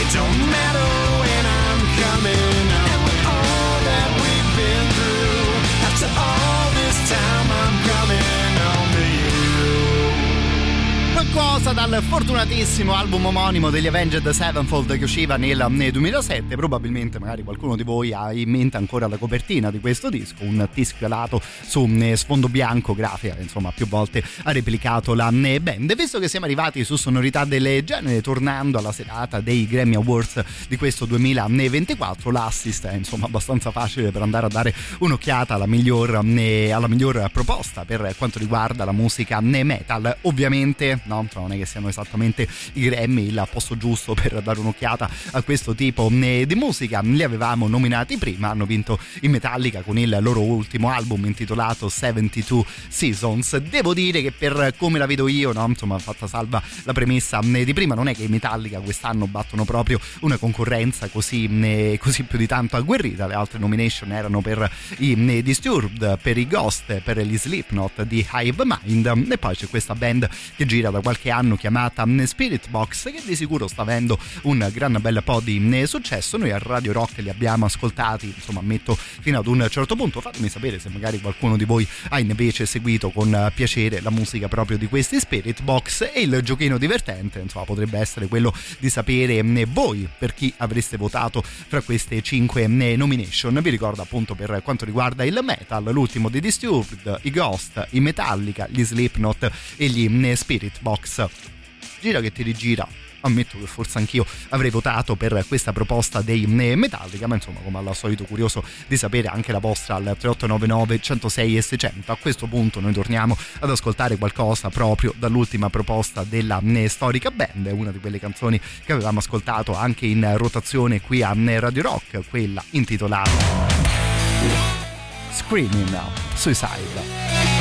it don't matter when I'm coming home. And with all that we've been through, after all this time I'm coming home to you. Qualcosa dal fortunatissimo album omonimo degli Avenged Sevenfold che usciva nel duemilasette. Probabilmente magari qualcuno di voi ha in mente ancora la copertina di questo disco, un teschio alato su sfondo bianco, grafica insomma più volte ha replicato la band. E visto che siamo arrivati su sonorità del genere, tornando alla serata dei Grammy Awards di questo duemilaventiquattro, l'assist è insomma abbastanza facile per andare a dare un'occhiata alla miglior, alla miglior proposta per quanto riguarda la musica metal. Ovviamente no, non è che siano esattamente i Grammy il posto giusto per dare un'occhiata a questo tipo di musica. Li avevamo nominati prima, hanno vinto i Metallica con il loro ultimo album intitolato settantadue Seasons. Devo dire che, per come la vedo io, no? Insomma, fatta salva la premessa di prima, non è che i Metallica quest'anno battono proprio una concorrenza così, così più di tanto agguerrita. Le altre nomination erano per i Disturbed, per i Ghost, per gli Slipknot di Hive Mind, e poi c'è questa band che gira da qualche anno chiamata Spiritbox, che di sicuro sta avendo un gran bel po' di successo. Noi a Radio Rock li abbiamo ascoltati, insomma, ammetto, fino ad un certo punto. Fatemi sapere se magari qualcuno di voi ha invece seguito con piacere la musica proprio di questi Spiritbox, e il giochino divertente, insomma, potrebbe essere quello di sapere voi per chi avreste votato fra queste cinque nomination. Vi ricordo appunto, per quanto riguarda il metal, l'ultimo dei Disturbed, i Ghost, i Metallica, gli Slipknot e gli Spiritbox. Gira che ti rigira, ammetto che forse anch'io avrei votato per questa proposta dei Metallica, ma insomma, come al solito, curioso di sapere anche la vostra al tre otto nove nove, centosei e seicento. A questo punto noi torniamo ad ascoltare qualcosa proprio dall'ultima proposta della storica band, una di quelle canzoni che avevamo ascoltato anche in rotazione qui a Radio Rock, quella intitolata Screaming Now, Suicide.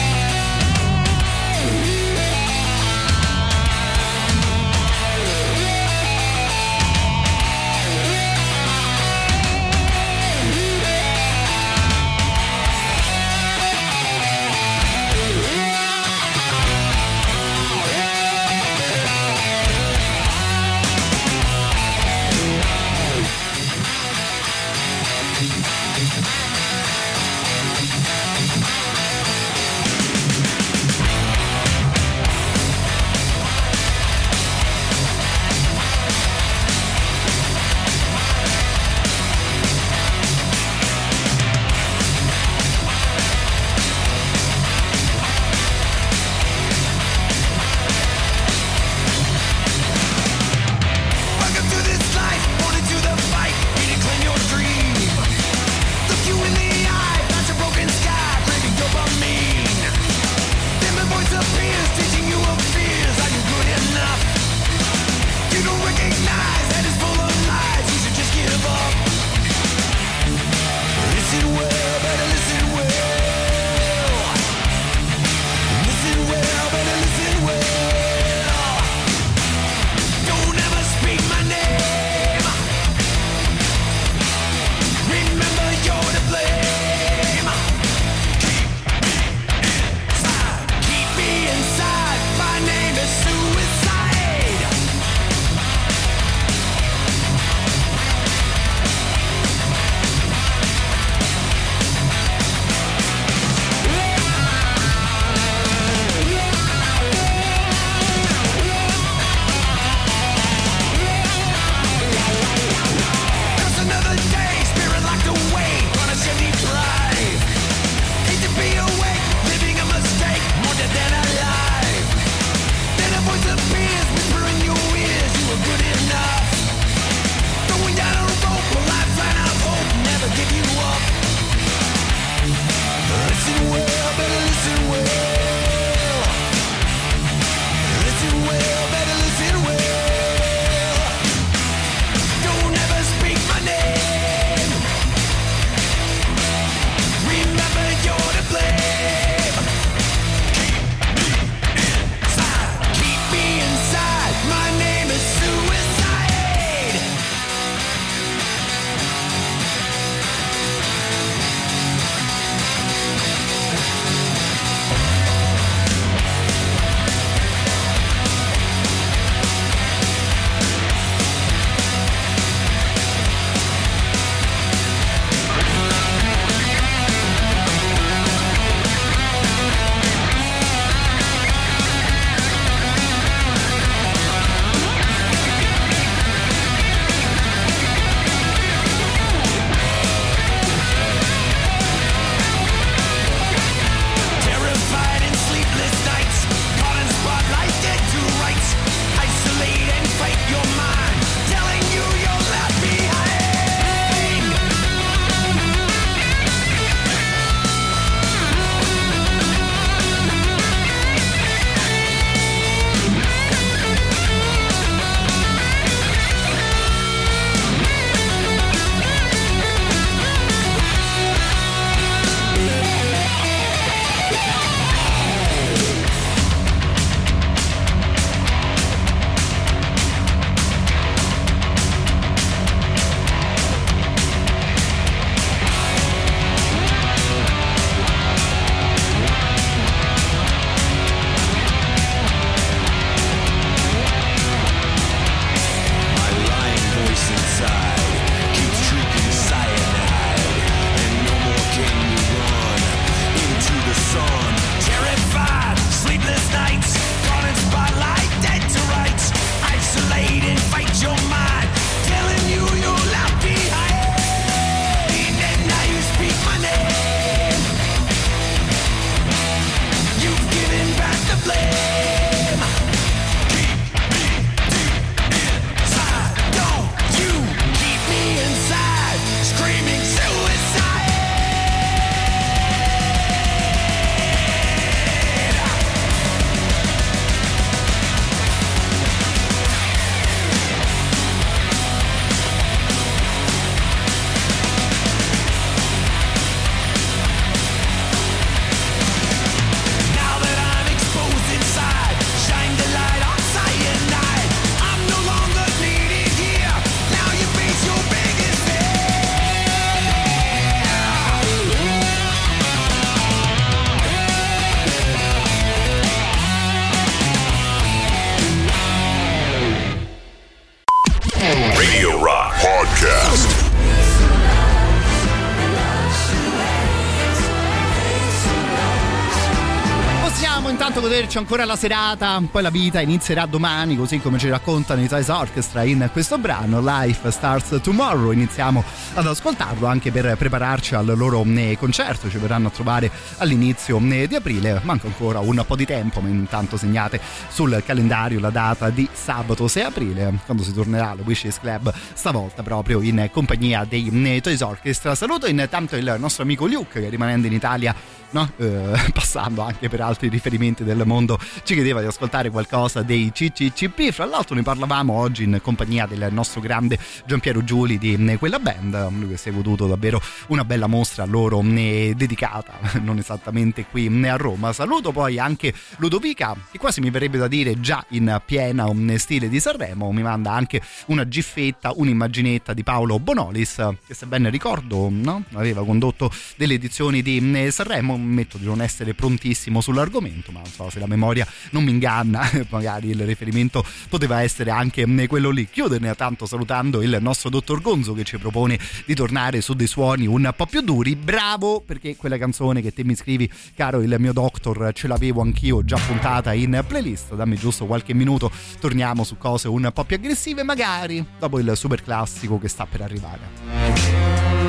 intanto goderci ancora la serata, poi la vita inizierà domani, così come ci raccontano i Toys Orchestra in questo brano Life Starts Tomorrow. Iniziamo ad ascoltarlo anche per prepararci al loro concerto, ci verranno a trovare all'inizio di aprile, manca ancora un po' di tempo, ma intanto segnate sul calendario la data di sabato sei aprile, quando si tornerà al Wishes Club, stavolta proprio in compagnia dei Toys Orchestra. Saluto intanto il nostro amico Luke, che rimanendo in Italia, no? Eh, passando anche per altri riferimenti del mondo, ci chiedeva di ascoltare qualcosa dei C C C P. Fra l'altro ne parlavamo oggi in compagnia del nostro grande Giampiero Giuli di quella band, lui che si è goduto davvero una bella mostra loro dedicata, non esattamente qui a Roma. Saluto poi anche Ludovica, che quasi mi verrebbe da dire già in piena stile di Sanremo, mi manda anche una giffetta, un'immaginetta di Paolo Bonolis, che se ben ricordo, no? Aveva condotto delle edizioni di Sanremo. Ammetto di non essere prontissimo sull'argomento, ma non so se la memoria non mi inganna, magari il riferimento poteva essere anche quello lì. Chiuderne tanto salutando il nostro dottor Gonzo, che ci propone di tornare su dei suoni un po' più duri. Bravo, perché quella canzone che te mi scrivi, caro il mio doctor, ce l'avevo anch'io già puntata in playlist. Dammi giusto qualche minuto, torniamo su cose un po' più aggressive, magari dopo il super classico che sta per arrivare.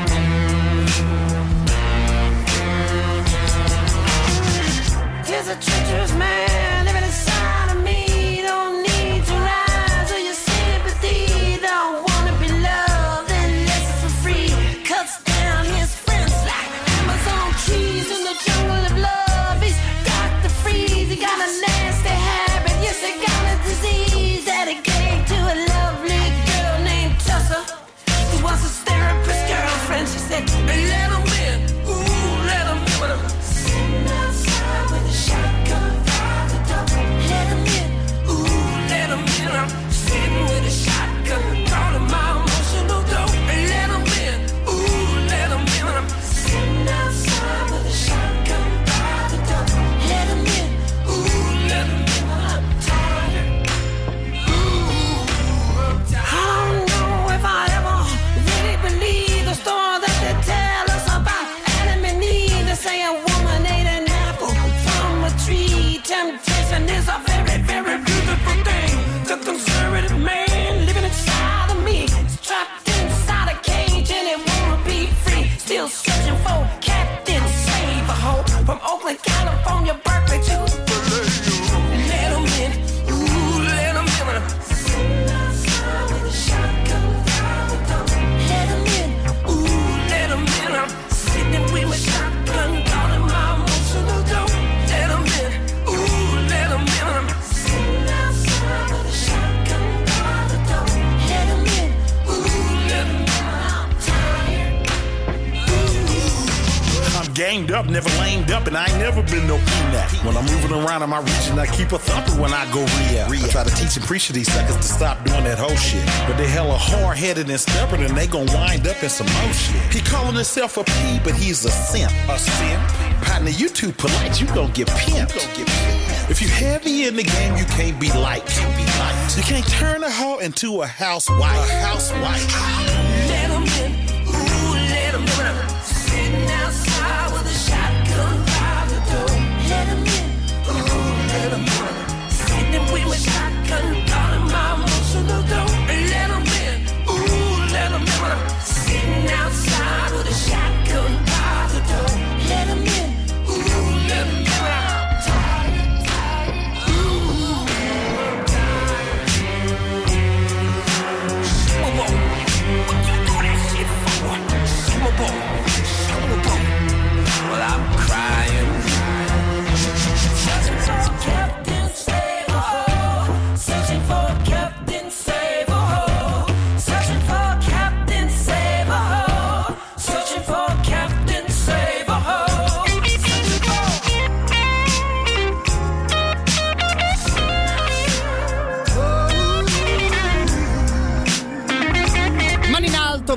There's a treacherous man living inside of me. Don't need to rise or your sympathy. Don't wanna be loved unless it's for free. Cuts down his friends like Amazon trees in the jungle of love. He's got to freeze. He got a nasty habit. Yes, he got a disease that he gave to a lovely girl named Tessa, who was his therapist's girlfriend. She said, let him in. Ooh, let him in with him. Sitting outside with a shotgun by the door. Let him in, ooh, let him in. I'm sitting with a shotgun, calling my emotional door. Let him in, ooh, let him in. I'm sitting outside with a shotgun by the door. Let him in, ooh, let him in. I'm tired, ooh, I'm tired. I don't know if I ever really believe the story that they tell us about Adam and Eve. They say a woman ate an apple from a tree. Temptation is a very, very beautiful thing. The conservative man living inside of me is trapped inside a cage and it won't be free. Still searching for Captain Save a Hope from Oakland, California, Berkeley to Vallejo. Let him in, ooh, let him in. When I'm sitting outside with a shotgun by the door. Let him in, ooh, let him in. I'm sitting with my shotgun, calling my emotional door. Let him in, ooh, let him in. When I'm sitting outside with a shotgun by the door. Let him in, ooh, let him in. I'm tired, ooh. I'm ganged up, never lamed up, and I ain't never been no peanut. When I'm moving around in my region, I keep a thumping when I go re-up. I try to teach and preach to these suckers to stop doing that whole shit, but they hella hard-headed and stubborn, and they gon' wind up in some more shit. He calling himself a P, but he's a simp. A simp? Partner, you too polite, you gon' get pimped. If you heavy in the game, you can't be light. Can't be light. You can't turn a hoe into a housewife. A housewife. Let him in, ooh, let him in. Sitting outside with a shotgun by the door. Let him in, ooh, let him in. Sitting with my shotgun, calling my emotional door. Let him in, ooh, let him in. Sitting outside with a shotgun by the door. Let him in, ooh, let him in. I'm tired, tired, ooh, I'm tired. Whoa, whoa.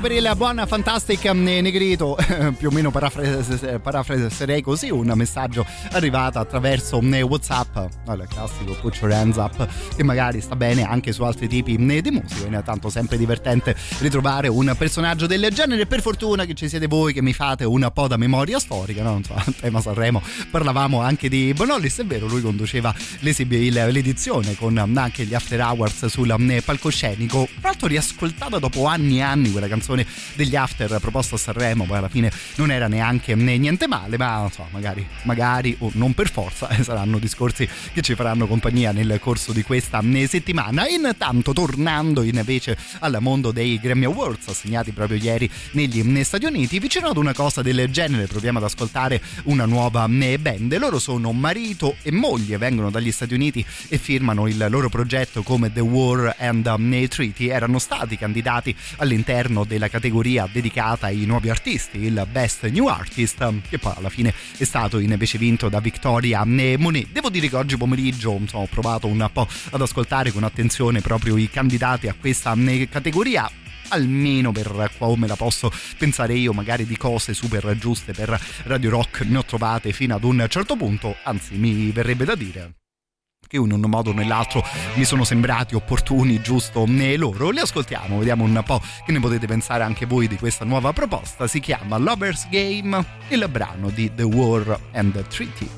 Tanto per il buon Fantastic Negrito, più o meno parafraserei così un messaggio arrivato attraverso WhatsApp, il classico put your hands up, che magari sta bene anche su altri tipi di musica. È tanto sempre divertente ritrovare un personaggio del genere. Per fortuna che ci siete voi che mi fate un po' da memoria storica, no? Non so, al tema Sanremo parlavamo anche di Bonolis, è vero, lui conduceva l'edizione con anche gli after hours sul palcoscenico, tra l'altro riascoltata dopo anni e anni quella canzone degli after proposta a Sanremo, poi alla fine non era neanche né niente male, ma non so, magari, magari o non per forza, eh, saranno discorsi che ci faranno compagnia nel corso di questa settimana. Intanto tornando invece al mondo dei Grammy Awards assegnati proprio ieri negli Stati Uniti, vicino ad una cosa del genere proviamo ad ascoltare una nuova band. Loro sono marito e moglie, vengono dagli Stati Uniti e firmano il loro progetto come The War and the Treaty. Erano stati candidati all'interno della categoria dedicata ai nuovi artisti, il Best New Artist, che poi alla fine è stato invece vinto da Victoria Monet. Devo dire che oggi pomeriggio insomma, ho provato un po' ad ascoltare con attenzione proprio i candidati a questa categoria, almeno per come la posso pensare io, magari di cose super giuste per Radio Rock ne ho trovate fino ad un certo punto, anzi mi verrebbe da dire che in un modo o nell'altro mi sono sembrati opportuni, giusto né loro. Li ascoltiamo, vediamo un po' che ne potete pensare anche voi di questa nuova proposta. Si chiama Lover's Game, il brano di The War and the Treaty.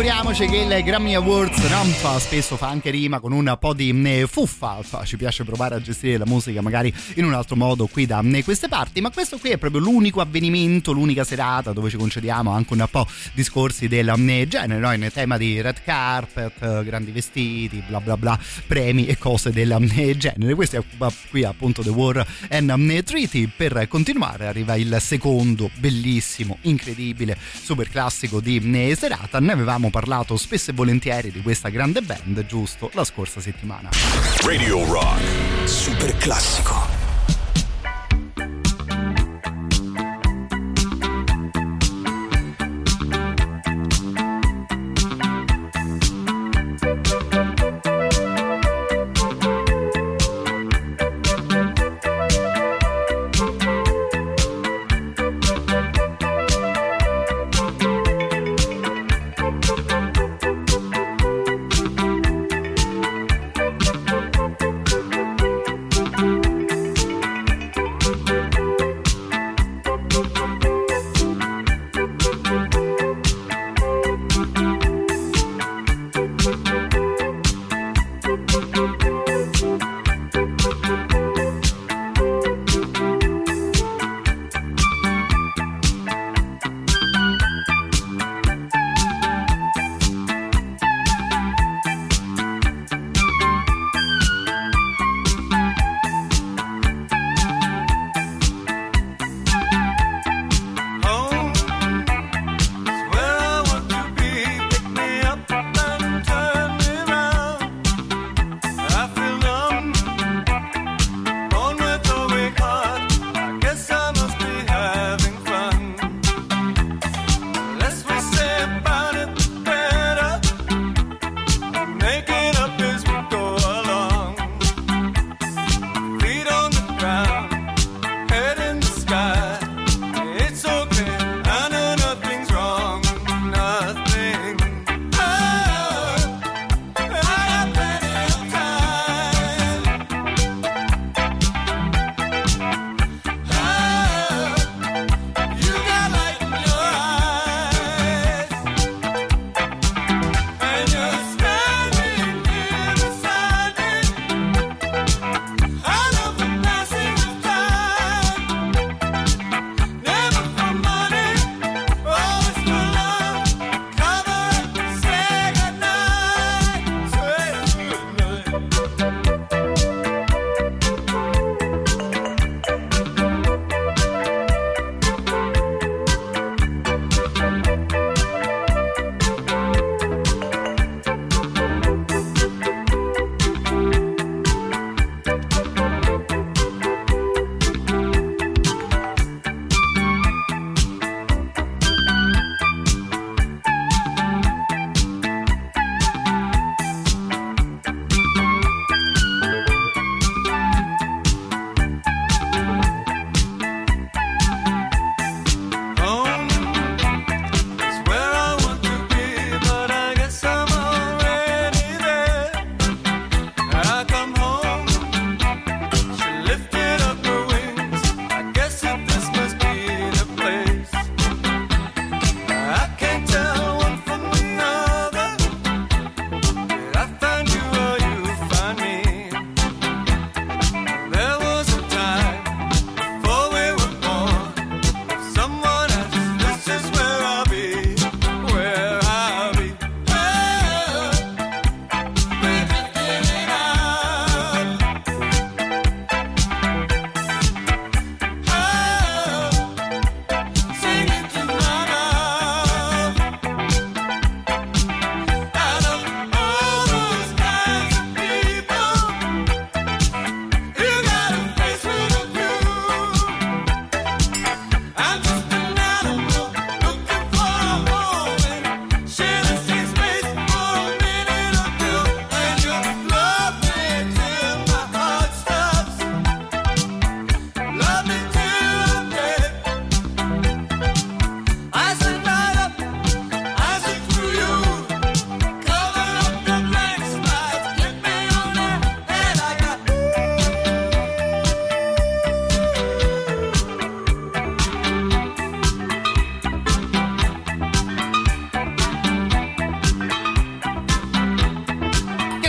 Figuriamoci che il Grammy Awards no, spesso fa anche rima con un po' di fuffa, ci piace provare a gestire la musica magari in un altro modo qui da queste parti, ma questo qui è proprio l'unico avvenimento, l'unica serata dove ci concediamo anche un po' discorsi del genere, no? In tema di red carpet, grandi vestiti, bla bla bla, premi e cose del genere. Questo è qui appunto The War and Treaty. Per continuare arriva il secondo bellissimo, incredibile super classico di serata. Ne avevamo parlato spesso e volentieri di questa grande band, giusto, la scorsa settimana. Radio Rock super classico.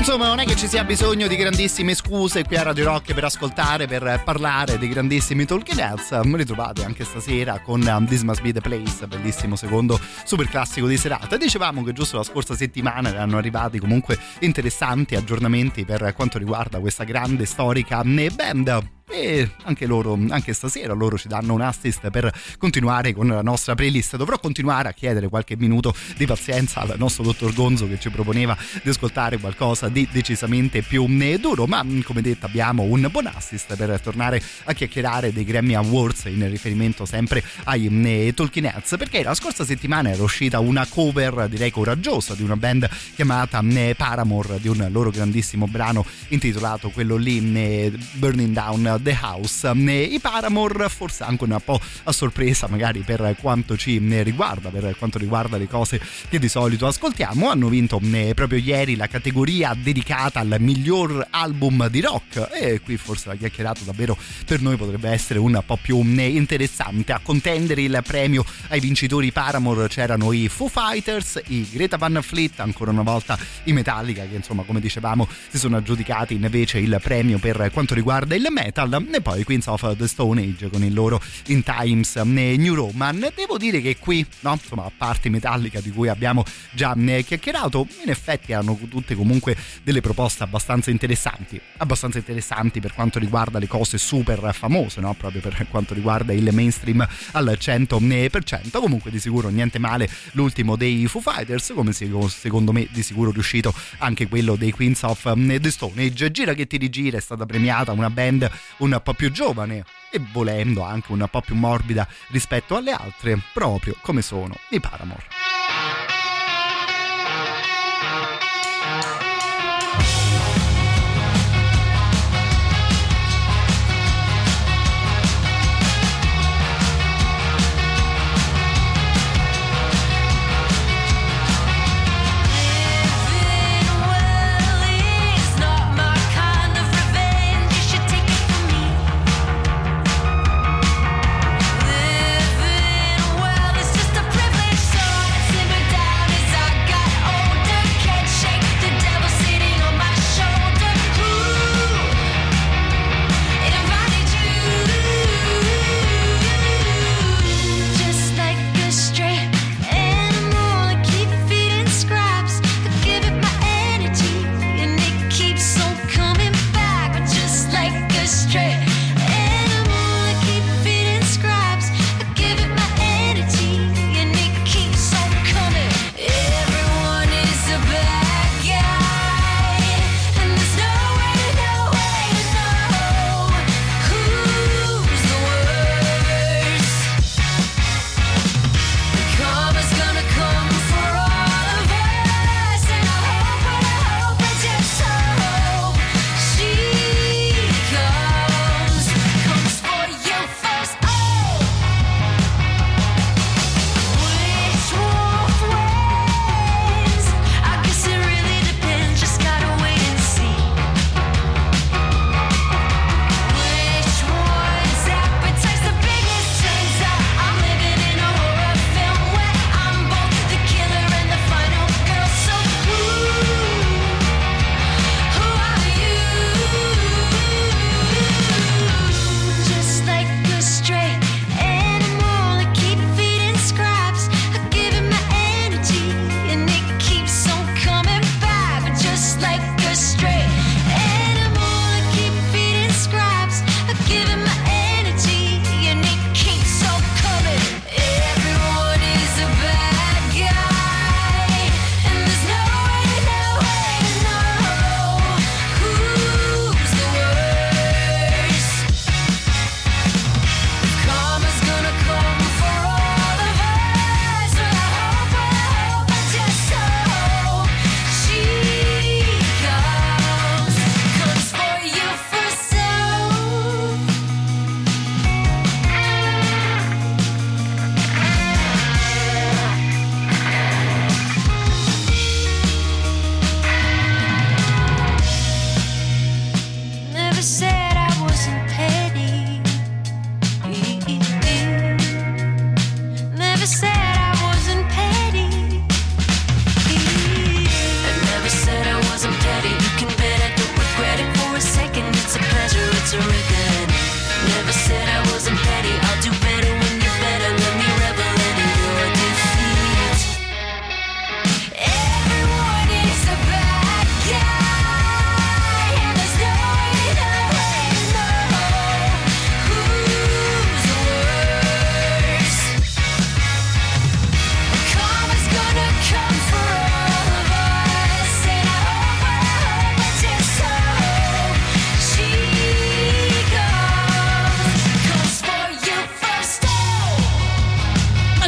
insomma non è che ci sia bisogno di grandissime scuse qui a Radio Rock per ascoltare, per parlare dei grandissimi Talking Heads. Me li trovate anche stasera con um, This Must Be The Place, bellissimo secondo super classico di serata. Dicevamo che giusto la scorsa settimana erano arrivati comunque interessanti aggiornamenti per quanto riguarda questa grande storica band. E anche loro, anche stasera loro ci danno un assist per continuare con la nostra playlist. Dovrò continuare a chiedere qualche minuto di pazienza al nostro dottor Gonzo, che ci proponeva di ascoltare qualcosa di decisamente più duro, ma come detto abbiamo un buon assist per tornare a chiacchierare dei Grammy Awards in riferimento sempre ai Talking Heads, perché la scorsa settimana era uscita una cover direi coraggiosa di una band chiamata Paramore di un loro grandissimo brano intitolato quello lì Burning Down The House. I Paramore forse anche un po' a sorpresa magari per quanto ci riguarda, per quanto riguarda le cose che di solito ascoltiamo, hanno vinto proprio ieri la categoria dedicata al miglior album di rock, e qui forse la chiacchierata davvero per noi potrebbe essere un po' più interessante. A contendere il premio ai vincitori Paramore c'erano i Foo Fighters, i Greta Van Fleet, ancora una volta i Metallica, che insomma come dicevamo si sono aggiudicati invece il premio per quanto riguarda il metal, e poi Queens of the Stone Age con il loro In Times New Roman. Devo dire che qui, no, insomma, a parte Metallica di cui abbiamo già chiacchierato, in effetti erano tutte comunque delle proposte abbastanza interessanti, abbastanza interessanti per quanto riguarda le cose super famose, no, proprio per quanto riguarda il mainstream al cento per cento. Comunque di sicuro niente male l'ultimo dei Foo Fighters, come secondo me di sicuro riuscito anche quello dei Queens of the Stone Age. Gira che ti rigira è stata premiata una band un po' più giovane e volendo anche un po' più morbida rispetto alle altre, proprio come sono i Paramore. The devil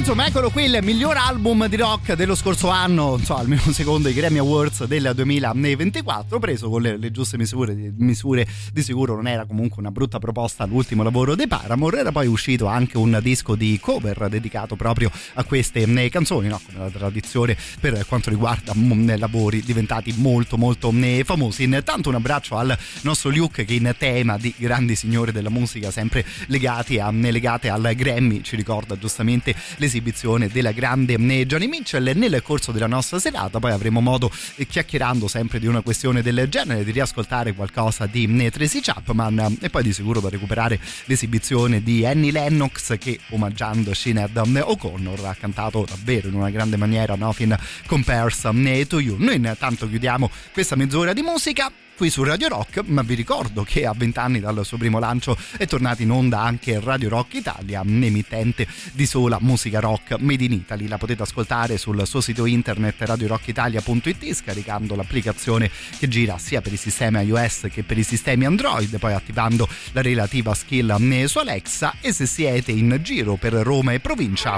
insomma, eccolo qui il miglior album di rock dello scorso anno, insomma, almeno secondo i Grammy Awards del duemilaventiquattro, preso con le, le giuste misure di, misure. Di sicuro non era comunque una brutta proposta l'ultimo lavoro dei Paramore. Era poi uscito anche un disco di cover dedicato proprio a queste né, canzoni, no? Come la tradizione per quanto riguarda mh, lavori diventati molto molto né, famosi. Intanto un abbraccio al nostro Luke, che in tema di grandi signori della musica sempre legati a, né, legate al Grammy, ci ricorda giustamente l'esibizione della grande Joni Mitchell. Nel corso della nostra serata poi avremo modo, chiacchierando sempre di una questione del genere, di riascoltare qualcosa di Tracy Chapman e poi di sicuro da recuperare l'esibizione di Annie Lennox, che omaggiando Sinead O'Connor ha cantato davvero in una grande maniera Nothing Compares to You. Noi intanto chiudiamo questa mezz'ora di musica qui su Radio Rock, ma vi ricordo che a vent'anni dal suo primo lancio è tornata in onda anche Radio Rock Italia, emittente di sola musica rock made in Italy. La potete ascoltare sul suo sito internet radio rock italia punto it, scaricando l'applicazione che gira sia per i sistemi iOS che per i sistemi Android, poi attivando la relativa skill su Alexa. E se siete in giro per Roma e provincia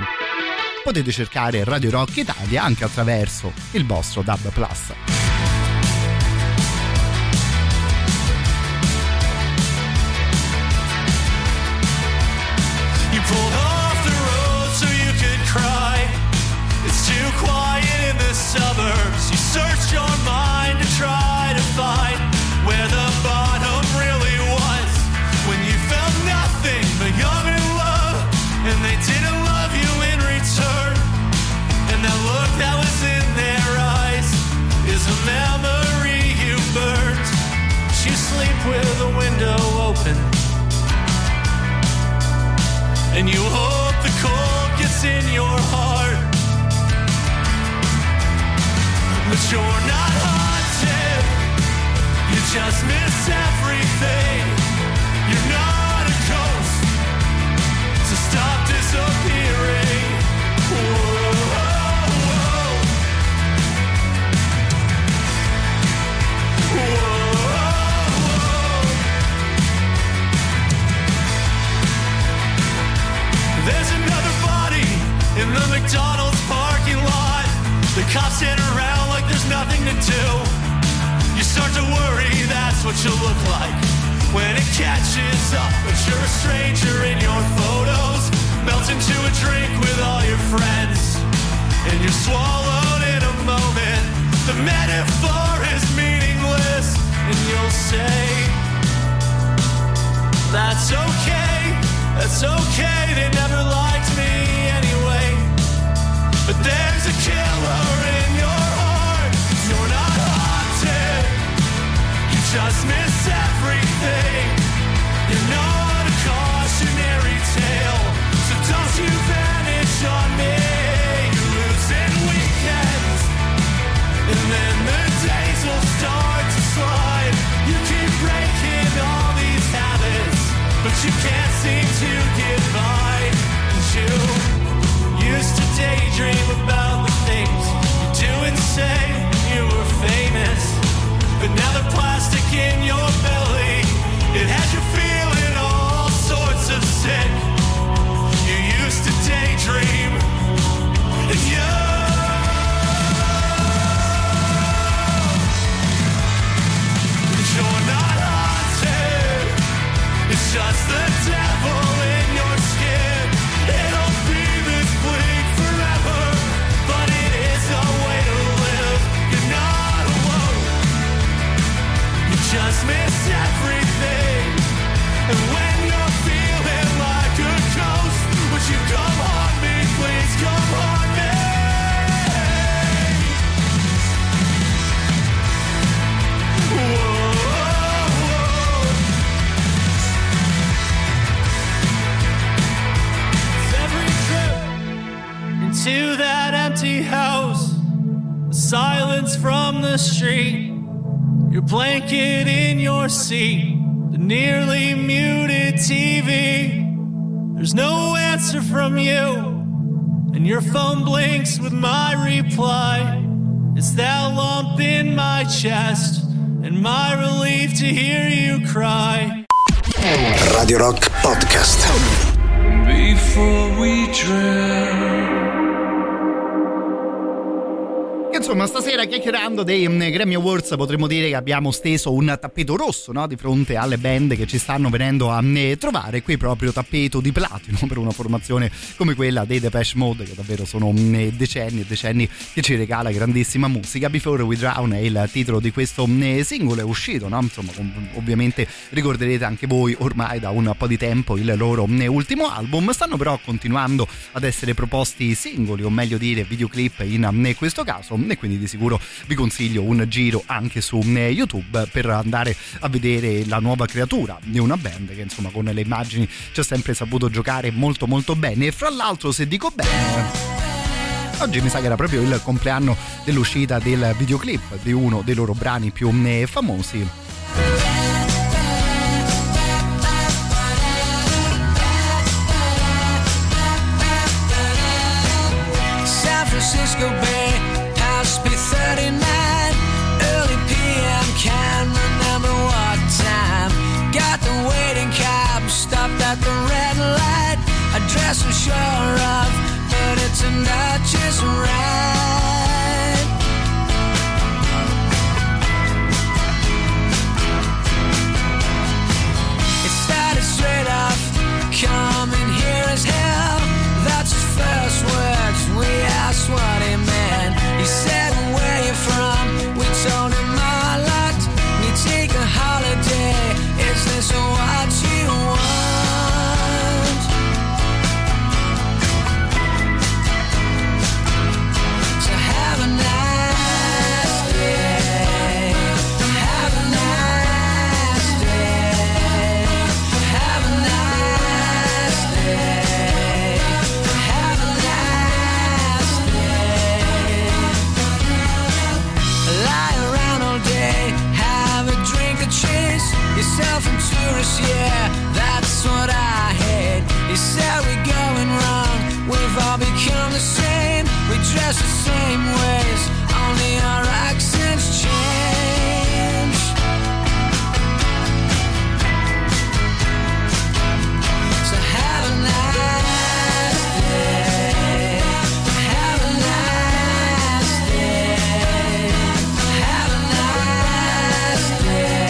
potete cercare Radio Rock Italia anche attraverso il vostro D A B plus. Pulled off the road so you could cry. It's too quiet in the suburbs. You searched your mind to try to find where the bottom really was, when you felt nothing but young and love, and they didn't love you in return. And that look that was in their eyes is a memory you burnt. You sleep with the window open, and you hope the cold gets in your heart, but you're not haunted. You just miss everything. You're not a ghost, so stop disappearing. Whoa, whoa, whoa. Whoa. There's another body in the McDonald's parking lot. The cops stand around like there's nothing to do. You start to worry that's what you look like when it catches up. But you're a stranger in your photos, melt into a drink with all your friends, and you're swallowed in a moment. The metaphor is meaningless, and you'll say, that's okay. That's okay, they never liked me anyway. But there's a killer in your heart. You're not haunted. You just miss everything. You're not a cautionary tale, so don't you vanish on me. You're losing weekends, and then the days will start to slide. You keep breaking all these habits, but you can't seem to get by. And you used to daydream about the things you do and say you were famous, but now the plastic in your belly, it has you feeling all sorts of sick. You used to daydream, and you just the devil in your skin. It'll be this bleak forever, but it is a way to live. You're not alone. You just miss everything. And when you're feeling like a ghost, would you come on me, please come on me. Whoa. To that empty house, silence from the street, your blanket in your seat, the nearly muted T V. There's no answer from you, and your phone blinks with my reply. It's that lump in my chest, and my relief to hear you cry. Radio Rock Podcast. Before we drown. Insomma, stasera chiacchierando dei Grammy Awards potremmo dire che abbiamo steso un tappeto rosso, no? Di fronte alle band che ci stanno venendo a trovare, qui proprio tappeto di platino per una formazione come quella dei Depeche Mode, che davvero sono decenni e decenni che ci regala grandissima musica. Before We Drown è il titolo di questo singolo, è uscito, no? Insomma, ovviamente ricorderete anche voi ormai da un po' di tempo il loro ultimo album. Stanno però continuando ad essere proposti singoli, o meglio dire videoclip in questo caso, e quindi di sicuro vi consiglio un giro anche su YouTube per andare a vedere la nuova creatura di una band che insomma con le immagini ci ha sempre saputo giocare molto molto bene. E fra l'altro, se dico bene, oggi mi sa che era proprio il compleanno dell'uscita del videoclip di uno dei loro brani più famosi. San Francisco Bay, house B thirty-nine, early P M, can't remember what time. Got the waiting cab, stopped at the red light. I dress for sure of, but it's not just right. It started straight off, coming here as hell. That's his first words, we asked what he meant. He said, where you from? We told him our lot. We take a holiday, is this what you want? So have a nice day, have a nice day, have a nice day. Yourself and tourists, yeah, that's what I hate. You said we're going wrong, we've all become the same. We dress the same ways, only our accents change. So have a nice day, have a nice day, have a nice day.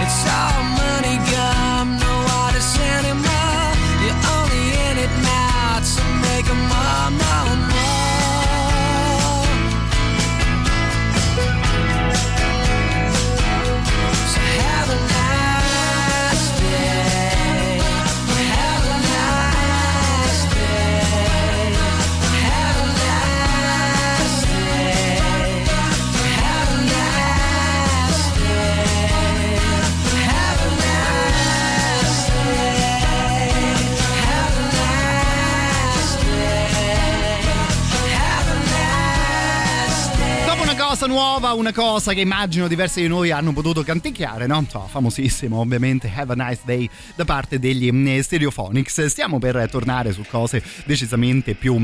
It's all money gum, no artists anymore. You're only in it now to make a more, more, more. So have a nice day, have a nice day, have a nice day, have a nice day. Cosa nuova, una cosa che immagino diversi di noi hanno potuto canticchiare, no? So, famosissimo ovviamente Have a Nice Day da parte degli Stereophonics. Stiamo per tornare su cose decisamente più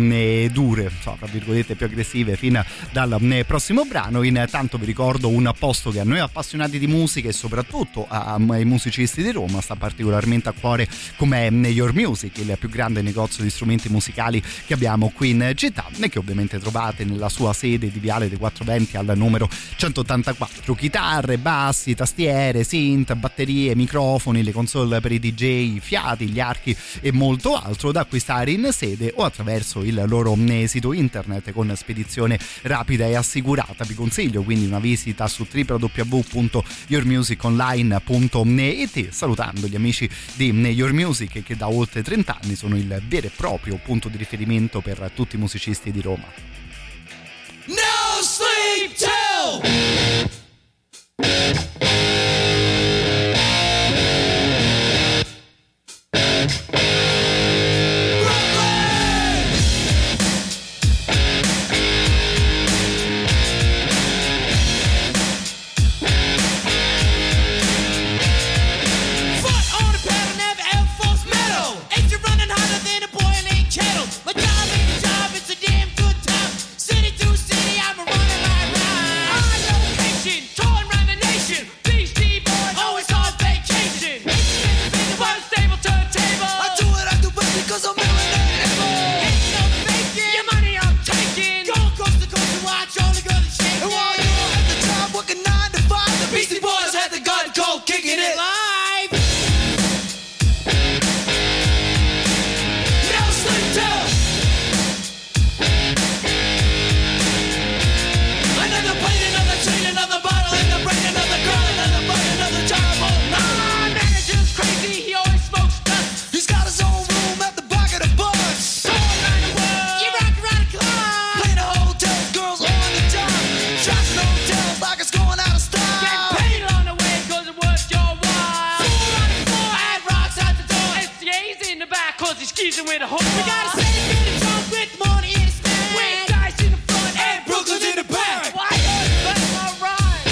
dure, so, tra virgolette più aggressive, fino dal prossimo brano. Intanto vi ricordo un posto che a noi appassionati di musica e soprattutto ai musicisti di Roma sta particolarmente a cuore, come Your Music, il più grande negozio di strumenti musicali che abbiamo qui in città e che ovviamente trovate nella sua sede di Viale dei quattrocentoventi al numero centottantaquattro. Chitarre, bassi, tastiere, synth, batterie, microfoni, le console per i D J, i fiati, gli archi e molto altro da acquistare in sede o attraverso il loro sito internet con spedizione rapida e assicurata. Vi consiglio quindi una visita su w w w punto your music online punto net, salutando gli amici di Your Music che da oltre trenta anni sono il vero e proprio punto di riferimento per tutti i musicisti di Roma. No sleep till these keys and we're the hoes. We got a city in the trunk with money in the stand. We ain't guys in the front and Brooklyn's in the back. Why don't you let my ride?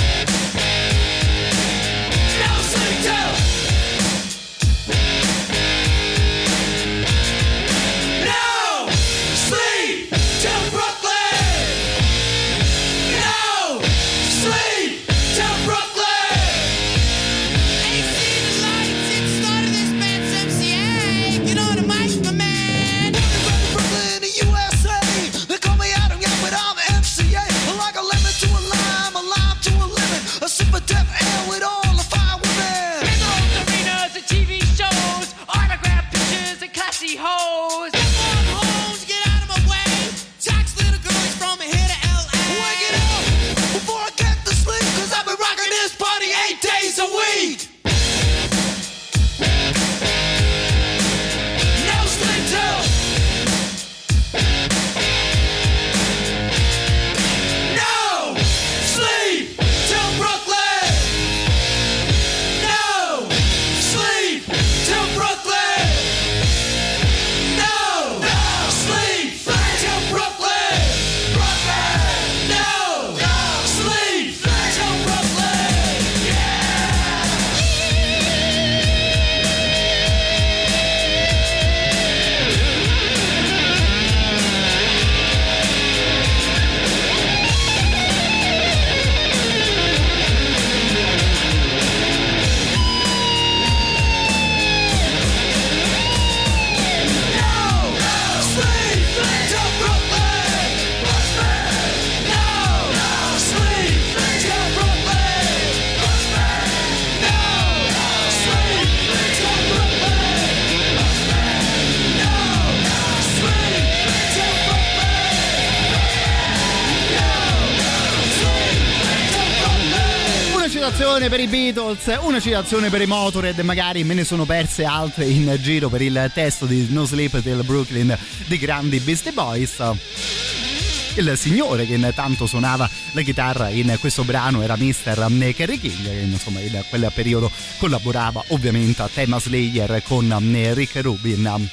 No sleep till. No sleep till Brooklyn. No sleep till Brooklyn. Ain't seen the light since the start of this band's M C A. Get on the mic, my man. Brooklyn, the U S A. They call me Adam, yeah, but I'm M C A. Like a lemon to a lime, a lime to a lemon. A super deaf air with all the fire women. In the old arenas and T V shows, autograph pictures and classy hoes. Per i Beatles, una citazione per i Motorhead, magari me ne sono perse altre in giro per il testo di No Sleep Till Brooklyn dei grandi Beastie Boys. Il signore che intanto suonava la chitarra in questo brano era mister Kerry King, che insomma in quel periodo collaborava ovviamente a tema Slayer con Rick Rubin.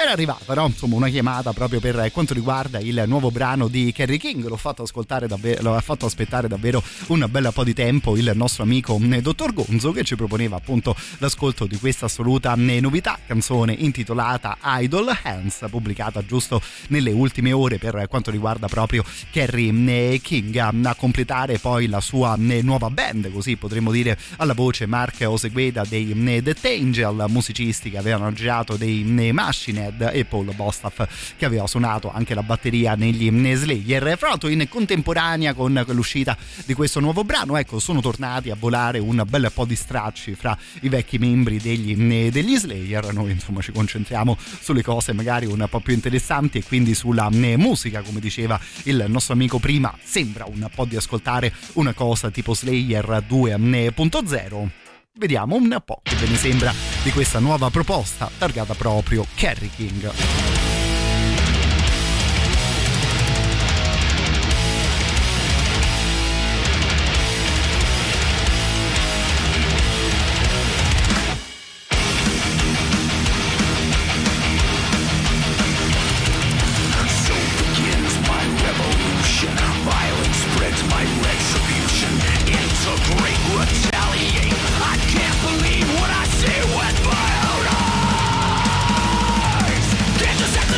Era arrivata però insomma una chiamata proprio per quanto riguarda il nuovo brano di Kerry King. L'ho fatto ascoltare davvero, l'ho fatto aspettare davvero un bel po' di tempo il nostro amico Dottor Gonzo, che ci proponeva appunto l'ascolto di questa assoluta novità, canzone intitolata Idle Hands, pubblicata giusto nelle ultime ore per quanto riguarda proprio Kerry King. A completare poi la sua nuova band, così potremmo dire, alla voce Mark Osegueda dei Death Angel, musicisti che avevano girato dei Machine e Paul Bostaff, che aveva suonato anche la batteria negli Slayer. Fra l'altro in contemporanea con l'uscita di questo nuovo brano, ecco, sono tornati a volare un bel po' di stracci fra i vecchi membri degli, degli Slayer. Noi insomma ci concentriamo sulle cose magari un po' più interessanti e quindi sulla musica. Come diceva il nostro amico prima, sembra un po' di ascoltare una cosa tipo Slayer due punto zero. Vediamo un po' che ve ne sembra di questa nuova proposta targata proprio Kerry King. Can't believe what I see with my own eyes. Can't just act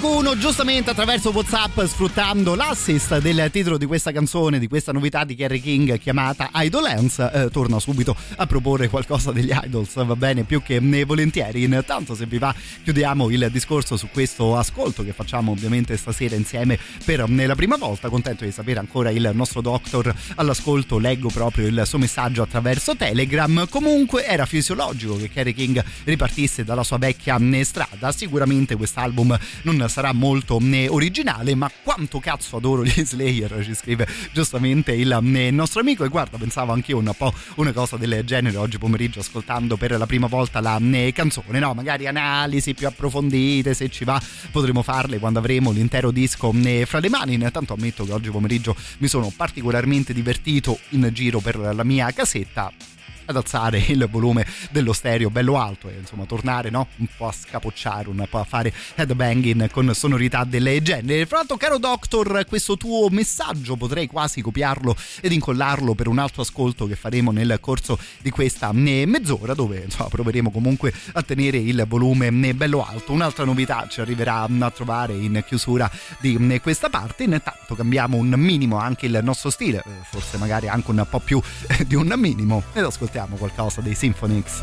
Qualcuno giustamente attraverso WhatsApp, sfruttando l'assist del titolo di questa canzone, di questa novità di Kerry King chiamata Idolance, eh, torna subito a proporre qualcosa degli Idols, va bene, più che volentieri. Intanto, se vi va, chiudiamo il discorso su questo ascolto che facciamo ovviamente stasera insieme per la prima volta. Contento di sapere ancora il nostro Doctor all'ascolto, leggo proprio il suo messaggio attraverso Telegram. Comunque era fisiologico che Kerry King ripartisse dalla sua vecchia strada. Sicuramente quest'album non sarà molto né originale, ma quanto cazzo adoro gli Slayer, ci scrive giustamente il nostro amico. E guarda, pensavo anch'io un po' una cosa del genere oggi pomeriggio, ascoltando per la prima volta la canzone, no? Magari analisi più approfondite, se ci va, potremo farle quando avremo l'intero disco fra le mani. Intanto ammetto che oggi pomeriggio mi sono particolarmente divertito in giro per la mia casetta ad alzare il volume dello stereo bello alto e insomma tornare, no, un po' a scapocciare, un po' a fare headbanging con sonorità del genere. Fra l'altro, caro Doctor, questo tuo messaggio potrei quasi copiarlo ed incollarlo per un altro ascolto che faremo nel corso di questa mezz'ora, dove insomma proveremo comunque a tenere il volume bello alto. Un'altra novità ci arriverà a trovare in chiusura di questa parte. Intanto cambiamo un minimo anche il nostro stile, forse magari anche un po' più di un minimo, ed ascoltiamo qualcosa dei Symphonics.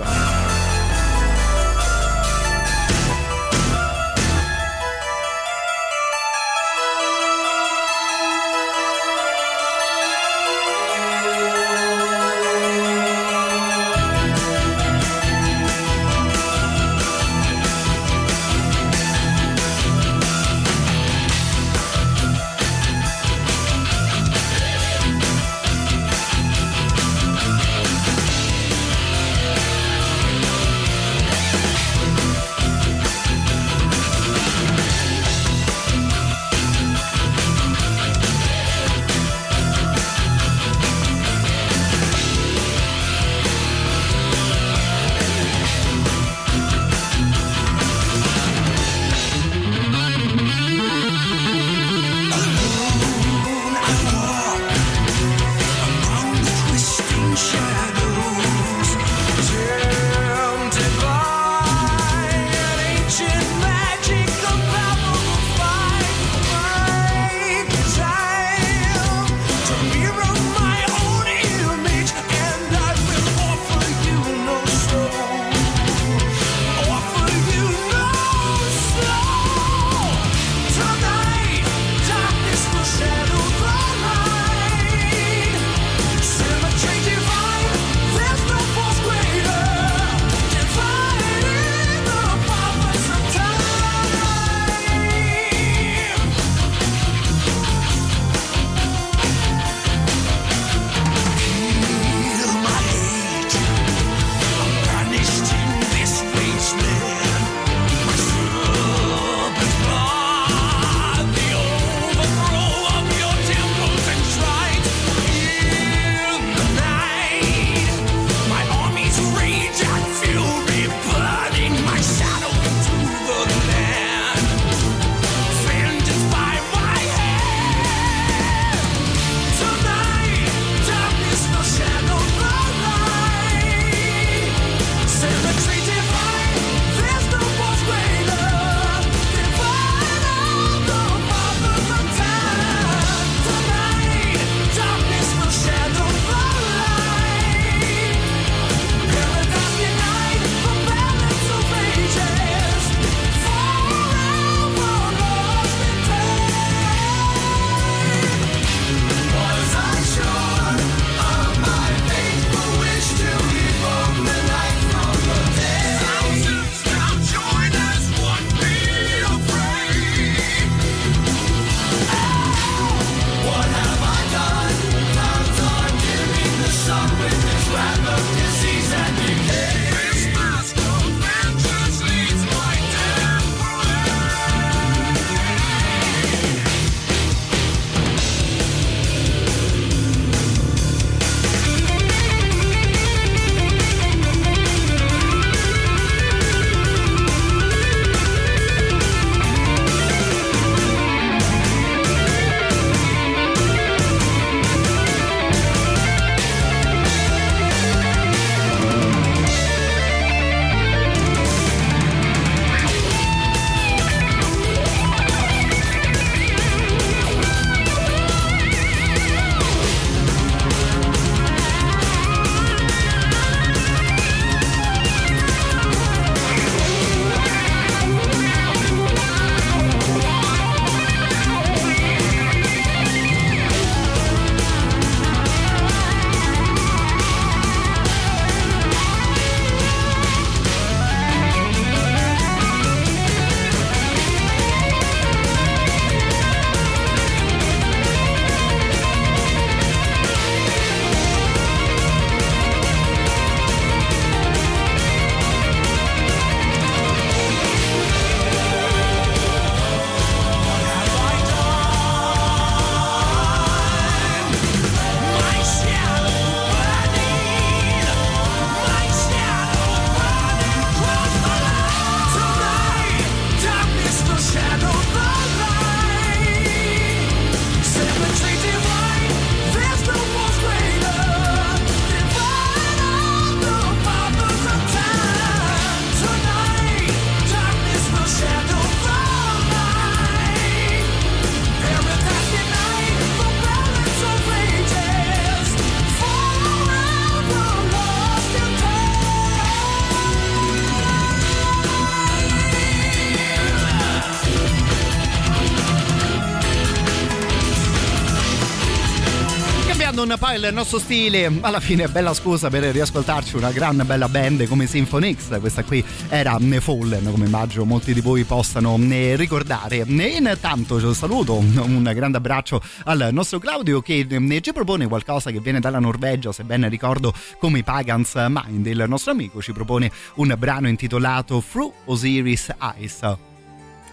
non pile il nostro stile. Alla fine bella scusa per riascoltarci una gran bella band come Symphonix. Questa qui era Fallen, come immagino molti di voi possano ricordare. E intanto saluto, un grande abbraccio al nostro Claudio che ci propone qualcosa che viene dalla Norvegia, se ben ricordo, come i Pagans Mind. Il nostro amico ci propone un brano intitolato Through Osiris Eyes.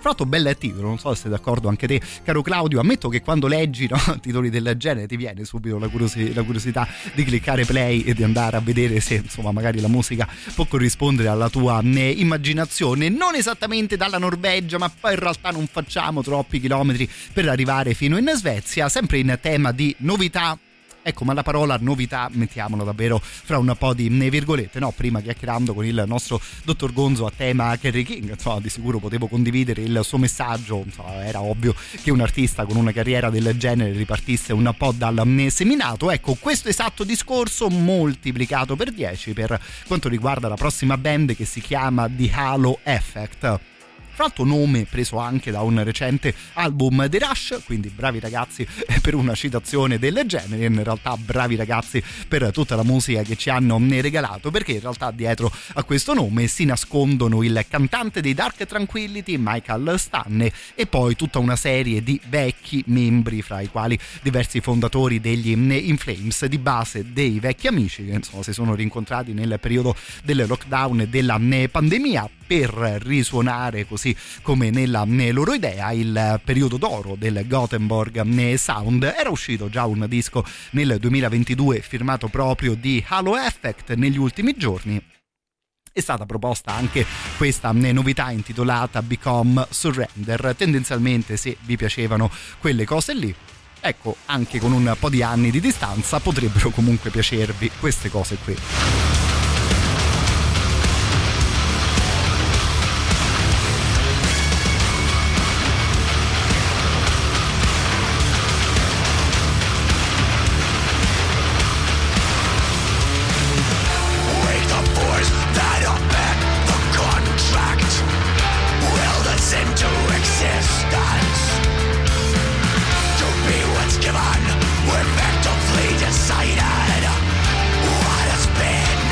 Fra l'altro bel titolo, non so se sei d'accordo anche te, caro Claudio. Ammetto che quando leggi, no, titoli del genere ti viene subito la, curiosi- la curiosità di cliccare play e di andare a vedere se insomma magari la musica può corrispondere alla tua eh, immaginazione. Non esattamente dalla Norvegia, ma poi in realtà non facciamo troppi chilometri per arrivare fino in Svezia, sempre in tema di novità. Ecco, ma la parola novità mettiamola davvero fra un po' di virgolette, no? Prima chiacchierando con il nostro dottor Gonzo a tema Kerry King, insomma, di sicuro potevo condividere il suo messaggio, insomma, era ovvio che un artista con una carriera del genere ripartisse un po' dal seminato. Ecco, questo esatto discorso moltiplicato per dieci per quanto riguarda la prossima band che si chiama The Halo Effect. Fra l'altro nome preso anche da un recente album dei Rush, quindi bravi ragazzi per una citazione del genere, in realtà bravi ragazzi per tutta la musica che ci hanno regalato, perché in realtà dietro a questo nome si nascondono il cantante dei Dark Tranquillity, Michael Stanne, e poi tutta una serie di vecchi membri, fra i quali diversi fondatori degli In Flames, di base dei vecchi amici che insomma si sono rincontrati nel periodo del lockdown e della pandemia per risuonare così come nella loro idea il periodo d'oro del Gothenburg Sound. Era uscito già un disco nel duemilaventidue firmato proprio di Halo Effect. Negli ultimi giorni è stata proposta anche questa novità intitolata Become Surrender. Tendenzialmente, se vi piacevano quelle cose lì, ecco, anche con un po' di anni di distanza potrebbero comunque piacervi queste cose qui. Given, we're effectively decided what has been.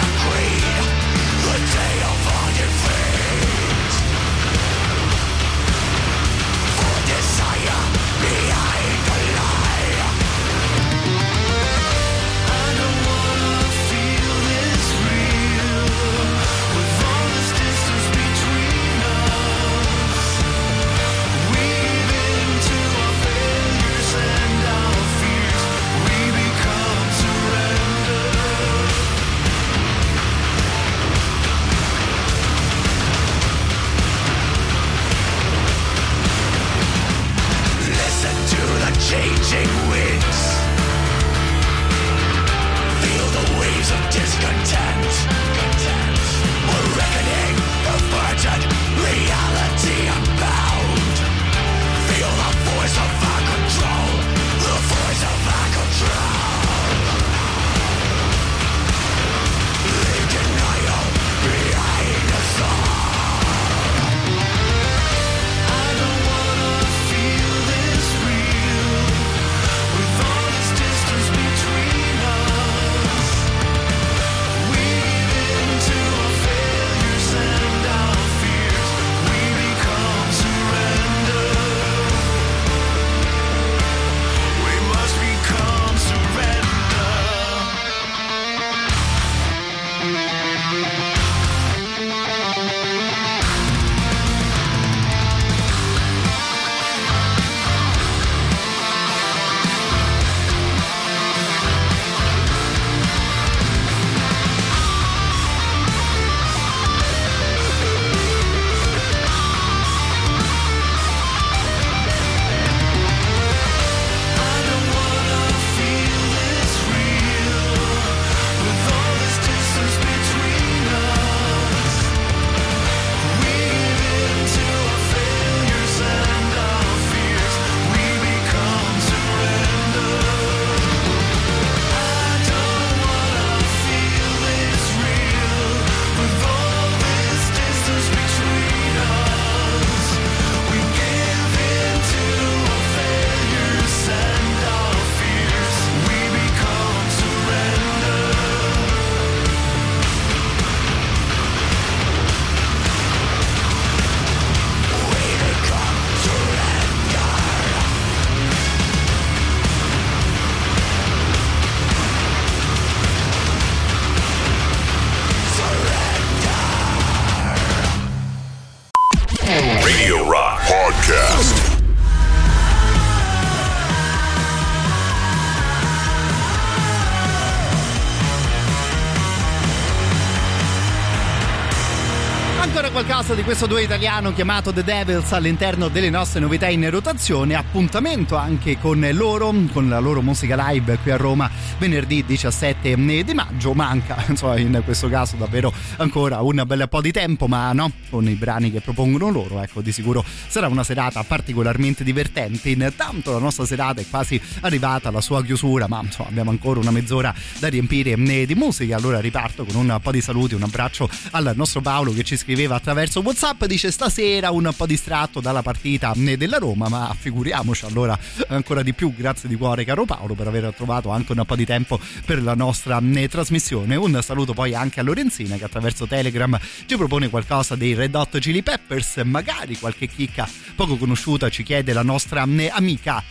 Ancora qualcosa di questo duo italiano chiamato The Devils all'interno delle nostre novità in rotazione. Appuntamento anche con loro, con la loro musica live qui a Roma venerdì diciassette di maggio. Manca, insomma, in questo caso davvero ancora un bel po' di tempo, ma no, con i brani che propongono loro, ecco, di sicuro sarà una serata particolarmente divertente. Intanto la nostra serata è quasi arrivata alla sua chiusura, ma insomma abbiamo ancora una mezz'ora da riempire di musica. Allora riparto con un po' di saluti, un abbraccio al nostro Paolo che ci scriveva attraverso WhatsApp, dice: stasera un po' distratto dalla partita della Roma, ma figuriamoci, allora ancora di più grazie di cuore caro Paolo per aver trovato anche un po' di tempo per la nostra trasmissione. Un saluto poi anche a Lorenzina che attraverso Telegram ci propone qualcosa dei Red Hot Chili Peppers, magari qualche chicca poco conosciuta, ci chiede la nostra amica.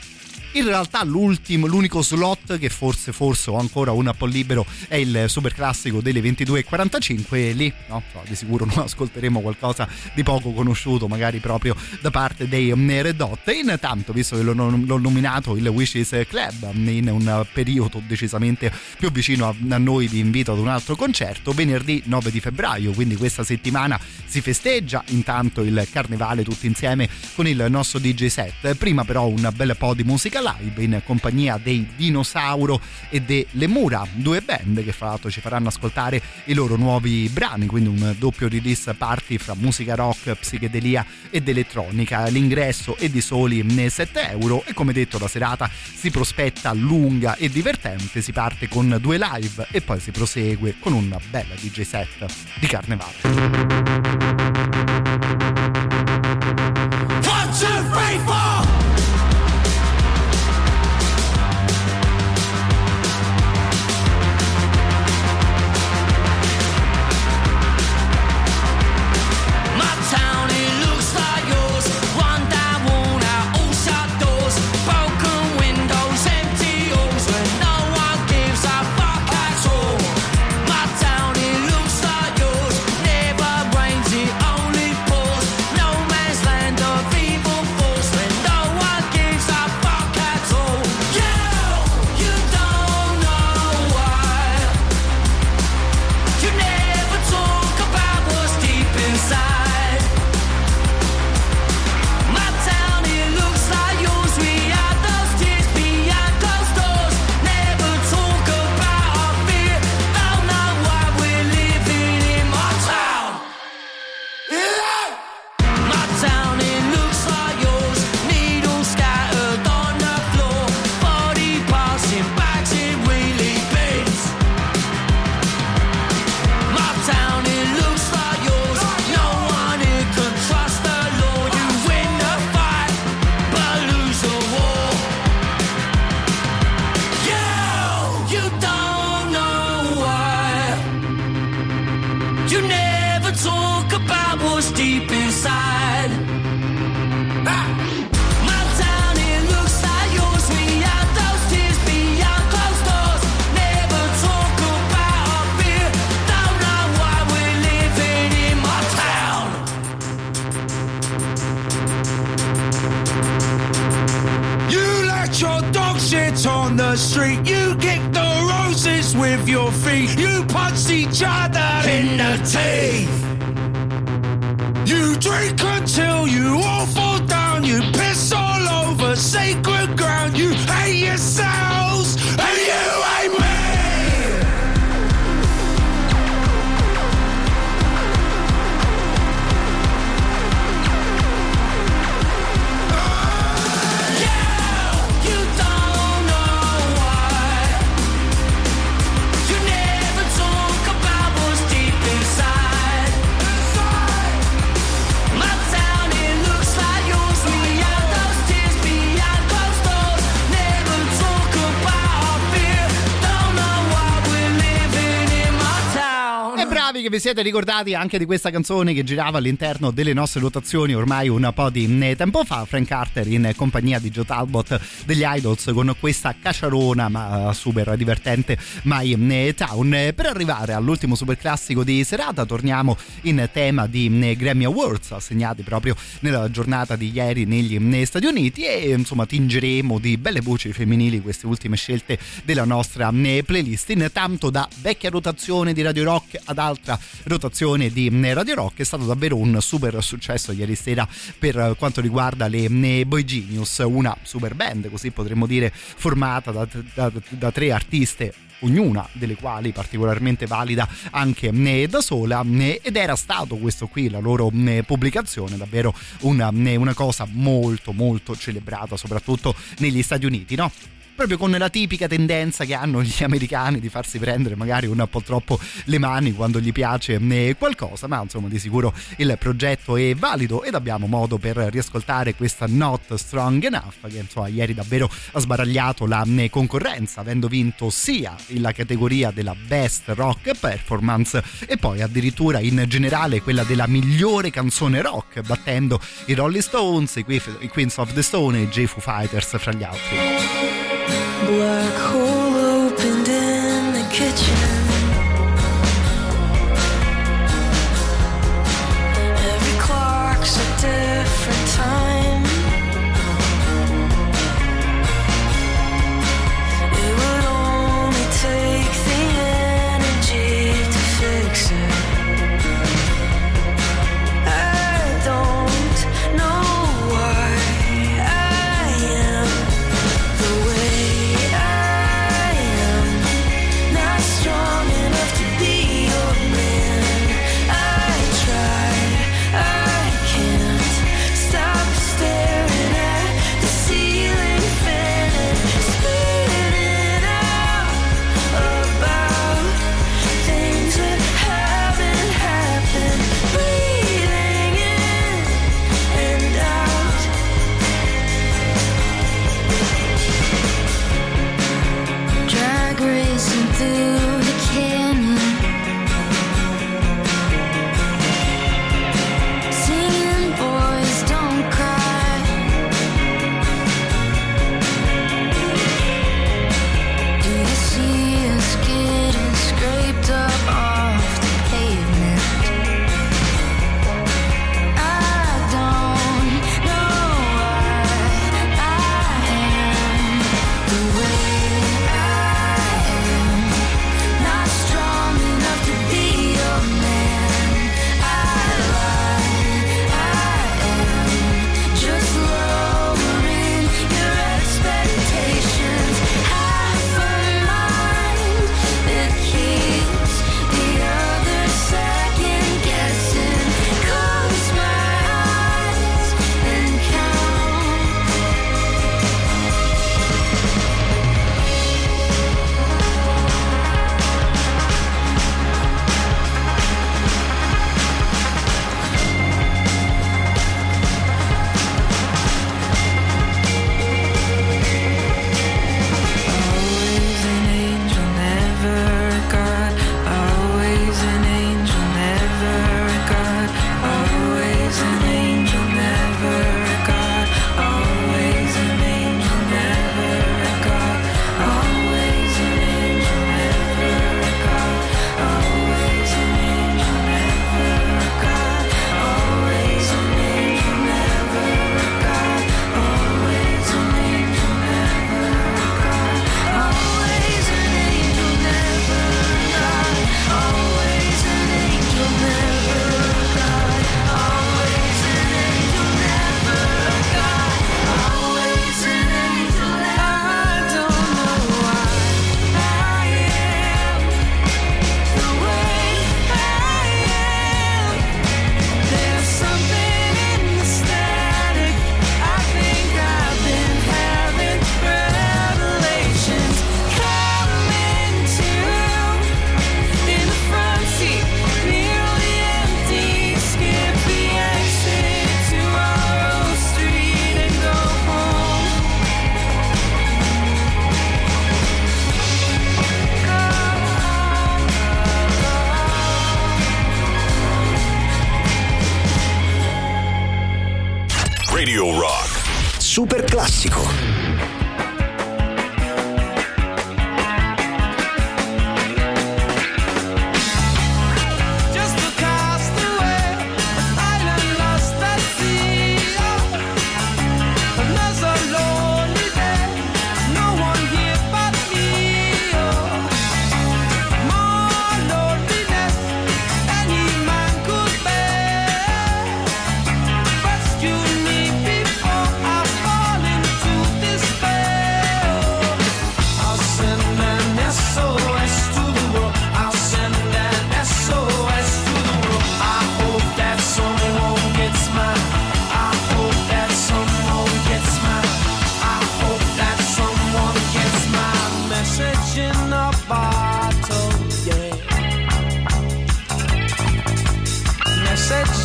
In realtà l'ultimo, l'unico slot che forse forse ho ancora un po' libero è il superclassico delle ventidue e quarantacinque, lì no, di sicuro non ascolteremo qualcosa di poco conosciuto magari proprio da parte dei Red Hot. Intanto, visto che l'ho, l'ho nominato il Wishes Club in un periodo decisamente più vicino a, a noi, vi invito ad un altro concerto venerdì nove di febbraio, quindi questa settimana si festeggia intanto il carnevale tutti insieme con il nostro D J set. Prima però un bel po' di musica live in compagnia dei Dinosauro e delle Mura, due band che fra l'altro ci faranno ascoltare i loro nuovi brani, quindi un doppio release party fra musica rock, psichedelia ed elettronica. L'ingresso è di soli sette euro e come detto la serata si prospetta lunga e divertente, si parte con due live e poi si prosegue con una bella D J set di carnevale. Vi siete ricordati anche di questa canzone che girava all'interno delle nostre rotazioni ormai un po' di tempo fa, Frank Carter in compagnia di Joe Talbot degli Idols con questa cacciarona ma super divertente My Town. Per arrivare all'ultimo superclassico di serata torniamo in tema di Grammy Awards assegnati proprio nella giornata di ieri negli Stati Uniti e insomma tingeremo di belle voci femminili queste ultime scelte della nostra playlist. Intanto da vecchia rotazione di Radio Rock ad alta rotazione di Radio Rock. È stato davvero un super successo ieri sera per quanto riguarda le Boy Genius, una super band, così potremmo dire, formata da, da, da tre artiste, ognuna delle quali particolarmente valida anche da sola, ed era stato questo qui la loro pubblicazione, davvero una, una cosa molto molto celebrata soprattutto negli Stati Uniti, no? Proprio con la tipica tendenza che hanno gli americani di farsi prendere magari un po' troppo le mani quando gli piace qualcosa, ma insomma di sicuro il progetto è valido ed abbiamo modo per riascoltare questa Not Strong Enough, che insomma ieri davvero ha sbaragliato la concorrenza, avendo vinto sia la categoria della Best Rock Performance e poi addirittura in generale quella della migliore canzone rock, battendo i Rolling Stones, i Queens of the Stone Age e i Foo Fighters fra gli altri. Black hole opened in the kitchen. Every clock's a different time. It would only take the energy to fix it. I don't know why I am the way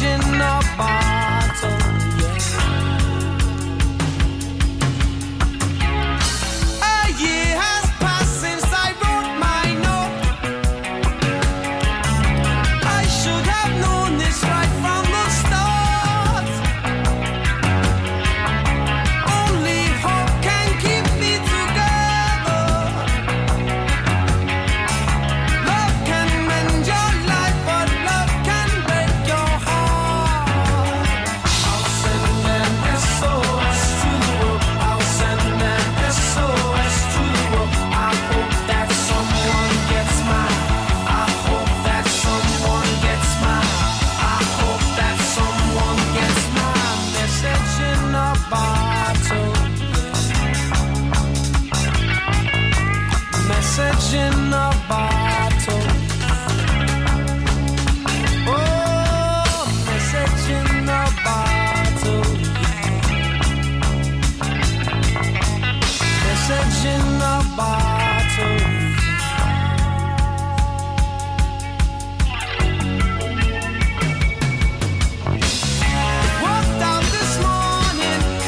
in a bottle, yeah. A year has passed since I wrote my note. I should have known this right from the start. Only hope can keep me together. Love can mend your life, but love can break your heart. I'll send an S O S to the world. I'll send an S O S to the world. I hope that someone gets mine. I hope that someone gets mine. I hope that someone gets my message in a bottle. Message in a bottle. Oh, message in a bottle. Message in a bottle. Walked out this morning, don't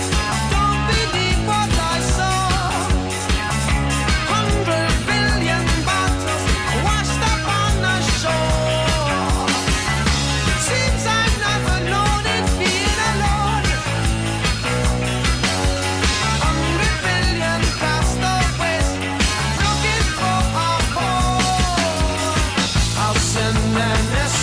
believe what I saw. Hundred billion bottles washed up on the shore. Seems I've never known it being alone. Hundred billion castaways looking for our home. I'll send an S O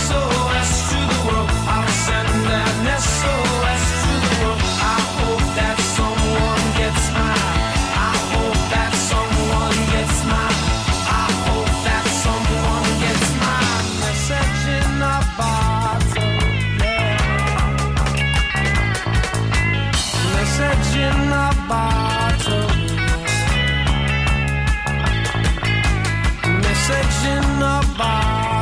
S to the world. I'll send an S O S to the world. I hope that someone gets mine. I hope that someone gets mine. I hope that someone gets mine. Message in a bottle, yeah. Message in a bottle. Message in a bottle. Message in a bottle. Send it out an S O S. Send it out an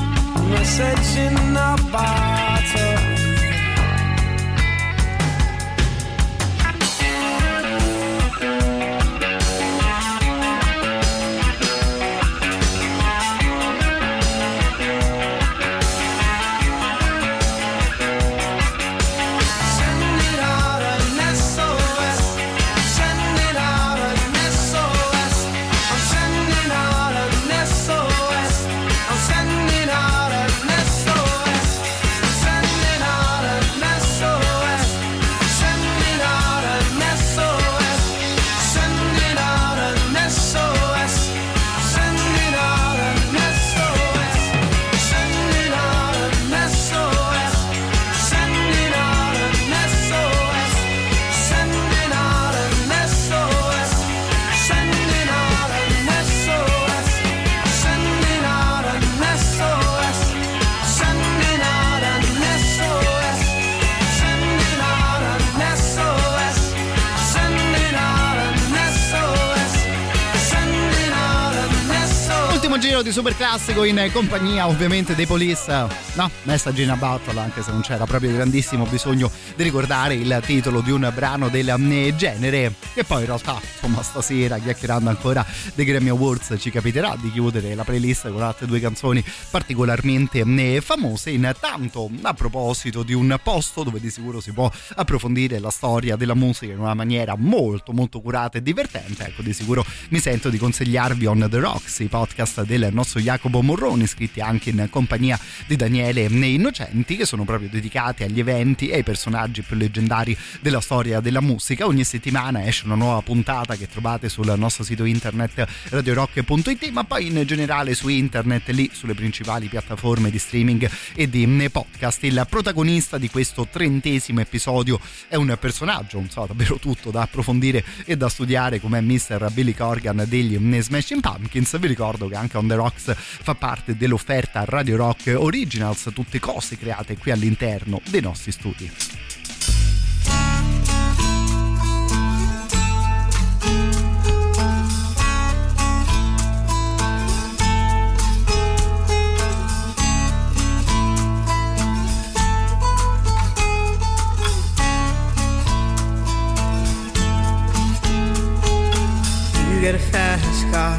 S O S. I'm sending out an S O S. I'm sending out an S O S. I'm sending out an S O S. Sending out an S O S. Sending out an S O S. Sending out an S O S. Sending out an S O S. Sending out an S O S. Sending out an S O S. Sending out an S O S. Sending out an S O S. Sending out an S O S. Sending out an S O S. Sending out an S O S. Sending out an S O S. Ultimo giro di super classico in compagnia ovviamente dei Police, no? Message in a Bottle, anche se non c'era proprio grandissimo bisogno di ricordare il titolo di un brano del eh, genere. E poi in realtà, insomma, stasera chiacchierando ancora dei Grammy Awards ci capiterà di chiudere la playlist con altre due canzoni particolarmente eh, famose. Intanto, a proposito di un posto dove di sicuro si può approfondire la storia della musica in una maniera molto molto curata e divertente, ecco, di sicuro mi sento di consigliarvi On The Rocks, i podcast del nostro Jacopo Morroni, scritti anche in compagnia di Daniele Innocenti, che sono proprio dedicati agli eventi e ai personaggi più leggendari della storia della musica. Ogni settimana esce una nuova puntata che trovate sul nostro sito internet radio rock punto it, ma poi in generale su internet, lì sulle principali piattaforme di streaming e di podcast. Il protagonista di questo trentesimo episodio è un personaggio, non so, davvero tutto da approfondire e da studiare, come mister Billy Corgan degli Smashing Pumpkins. Vi ricordo che anche On The Rocks fa parte dell'offerta Radio Rock Originals, tutte cose create qui all'interno dei nostri studi. You get a fast car,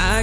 I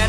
Had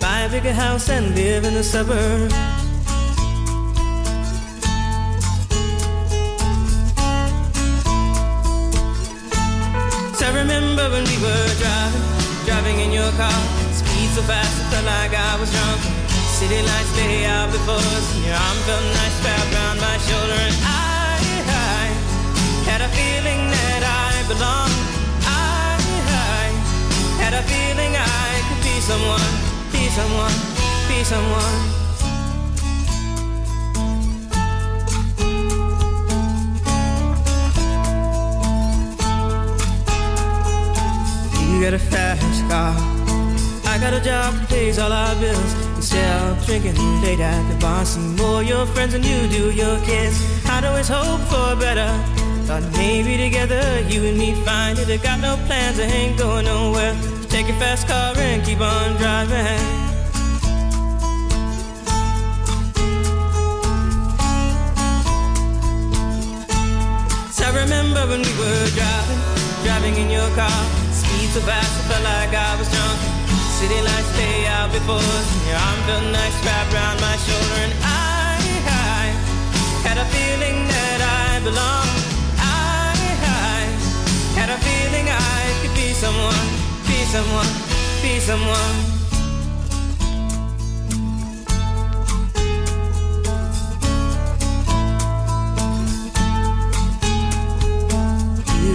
buy a bigger house and live in the suburbs. So I remember when we were driving, driving in your car. Speed so fast I felt like I was drunk. City lights lay out before us, and your arm felt nice wrapped around my shoulder. And I, I had a feeling that I belonged. Had a feeling I could be someone, be someone, be someone. You got a fast car, I got a job that pays all our bills. Instead of drinking late at the bar, some more your friends than you do your kids. I'd always hope for better. Thought maybe together you and me find it. I got no plans, I ain't going nowhere. So take your fast car and keep on driving. So I remember when we were driving, driving in your car. Speed so fast I felt like I was drunk. City lights lay out before us, and your arm felt nice wrapped around my shoulder. And I, I had a feeling that I belonged. Had a feeling I could be someone, be someone, be someone. You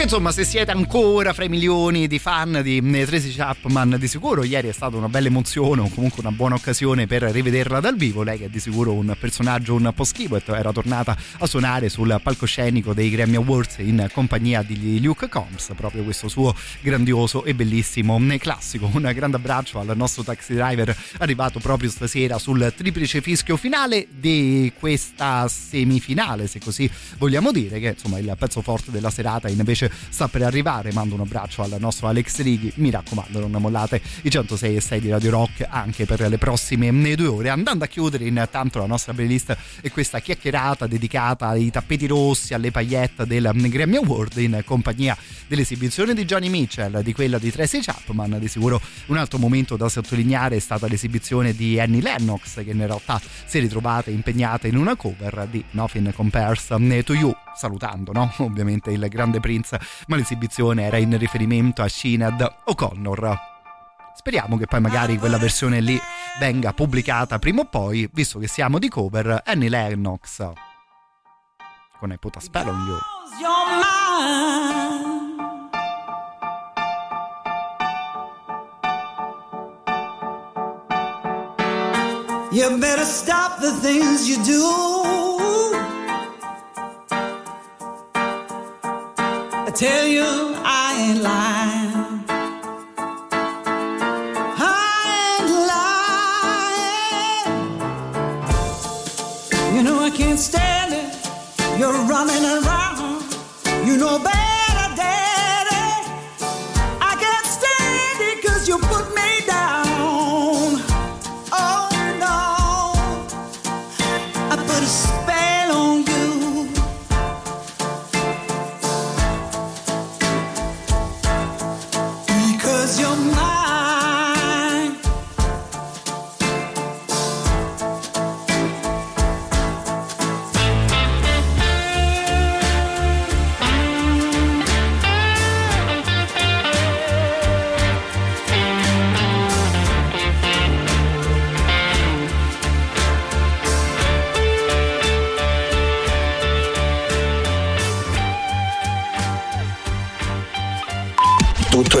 Insomma, se siete ancora fra i milioni di fan di Tracy Chapman, di sicuro ieri è stata una bella emozione o comunque una buona occasione per rivederla dal vivo. Lei che è di sicuro un personaggio un po' schifo, era tornata a suonare sul palcoscenico dei Grammy Awards in compagnia di Luke Combs, proprio questo suo grandioso e bellissimo classico. Un grande abbraccio al nostro taxi driver arrivato proprio stasera sul triplice fischio finale di questa semifinale, se così vogliamo dire, che insomma il pezzo forte della serata invece sta per arrivare. Mando un abbraccio al nostro Alex Righi, mi raccomando non mollate i centosei e sei di Radio Rock anche per le prossime due ore, andando a chiudere intanto la nostra playlist e questa chiacchierata dedicata ai tappeti rossi, alle pagliette del Grammy Award, in compagnia dell'esibizione di Joni Mitchell, di quella di Tracy Chapman. Di sicuro un altro momento da sottolineare è stata l'esibizione di Annie Lennox, che in realtà si è ritrovata impegnata in una cover di Nothing Compares to You, salutando no? ovviamente il grande Prince, ma l'esibizione era in riferimento a Sinéad O'Connor. Speriamo che poi magari quella versione lì venga pubblicata prima o poi, visto che siamo di cover. Annie Lennox con I Put a Spell on You. You better stop the things you do, I tell you I ain't lying. You know I can't stand it, you're running around, you know better, daddy. I can't stand it cause you put me down, oh no. I put a spell on you, because you're mine. Tutto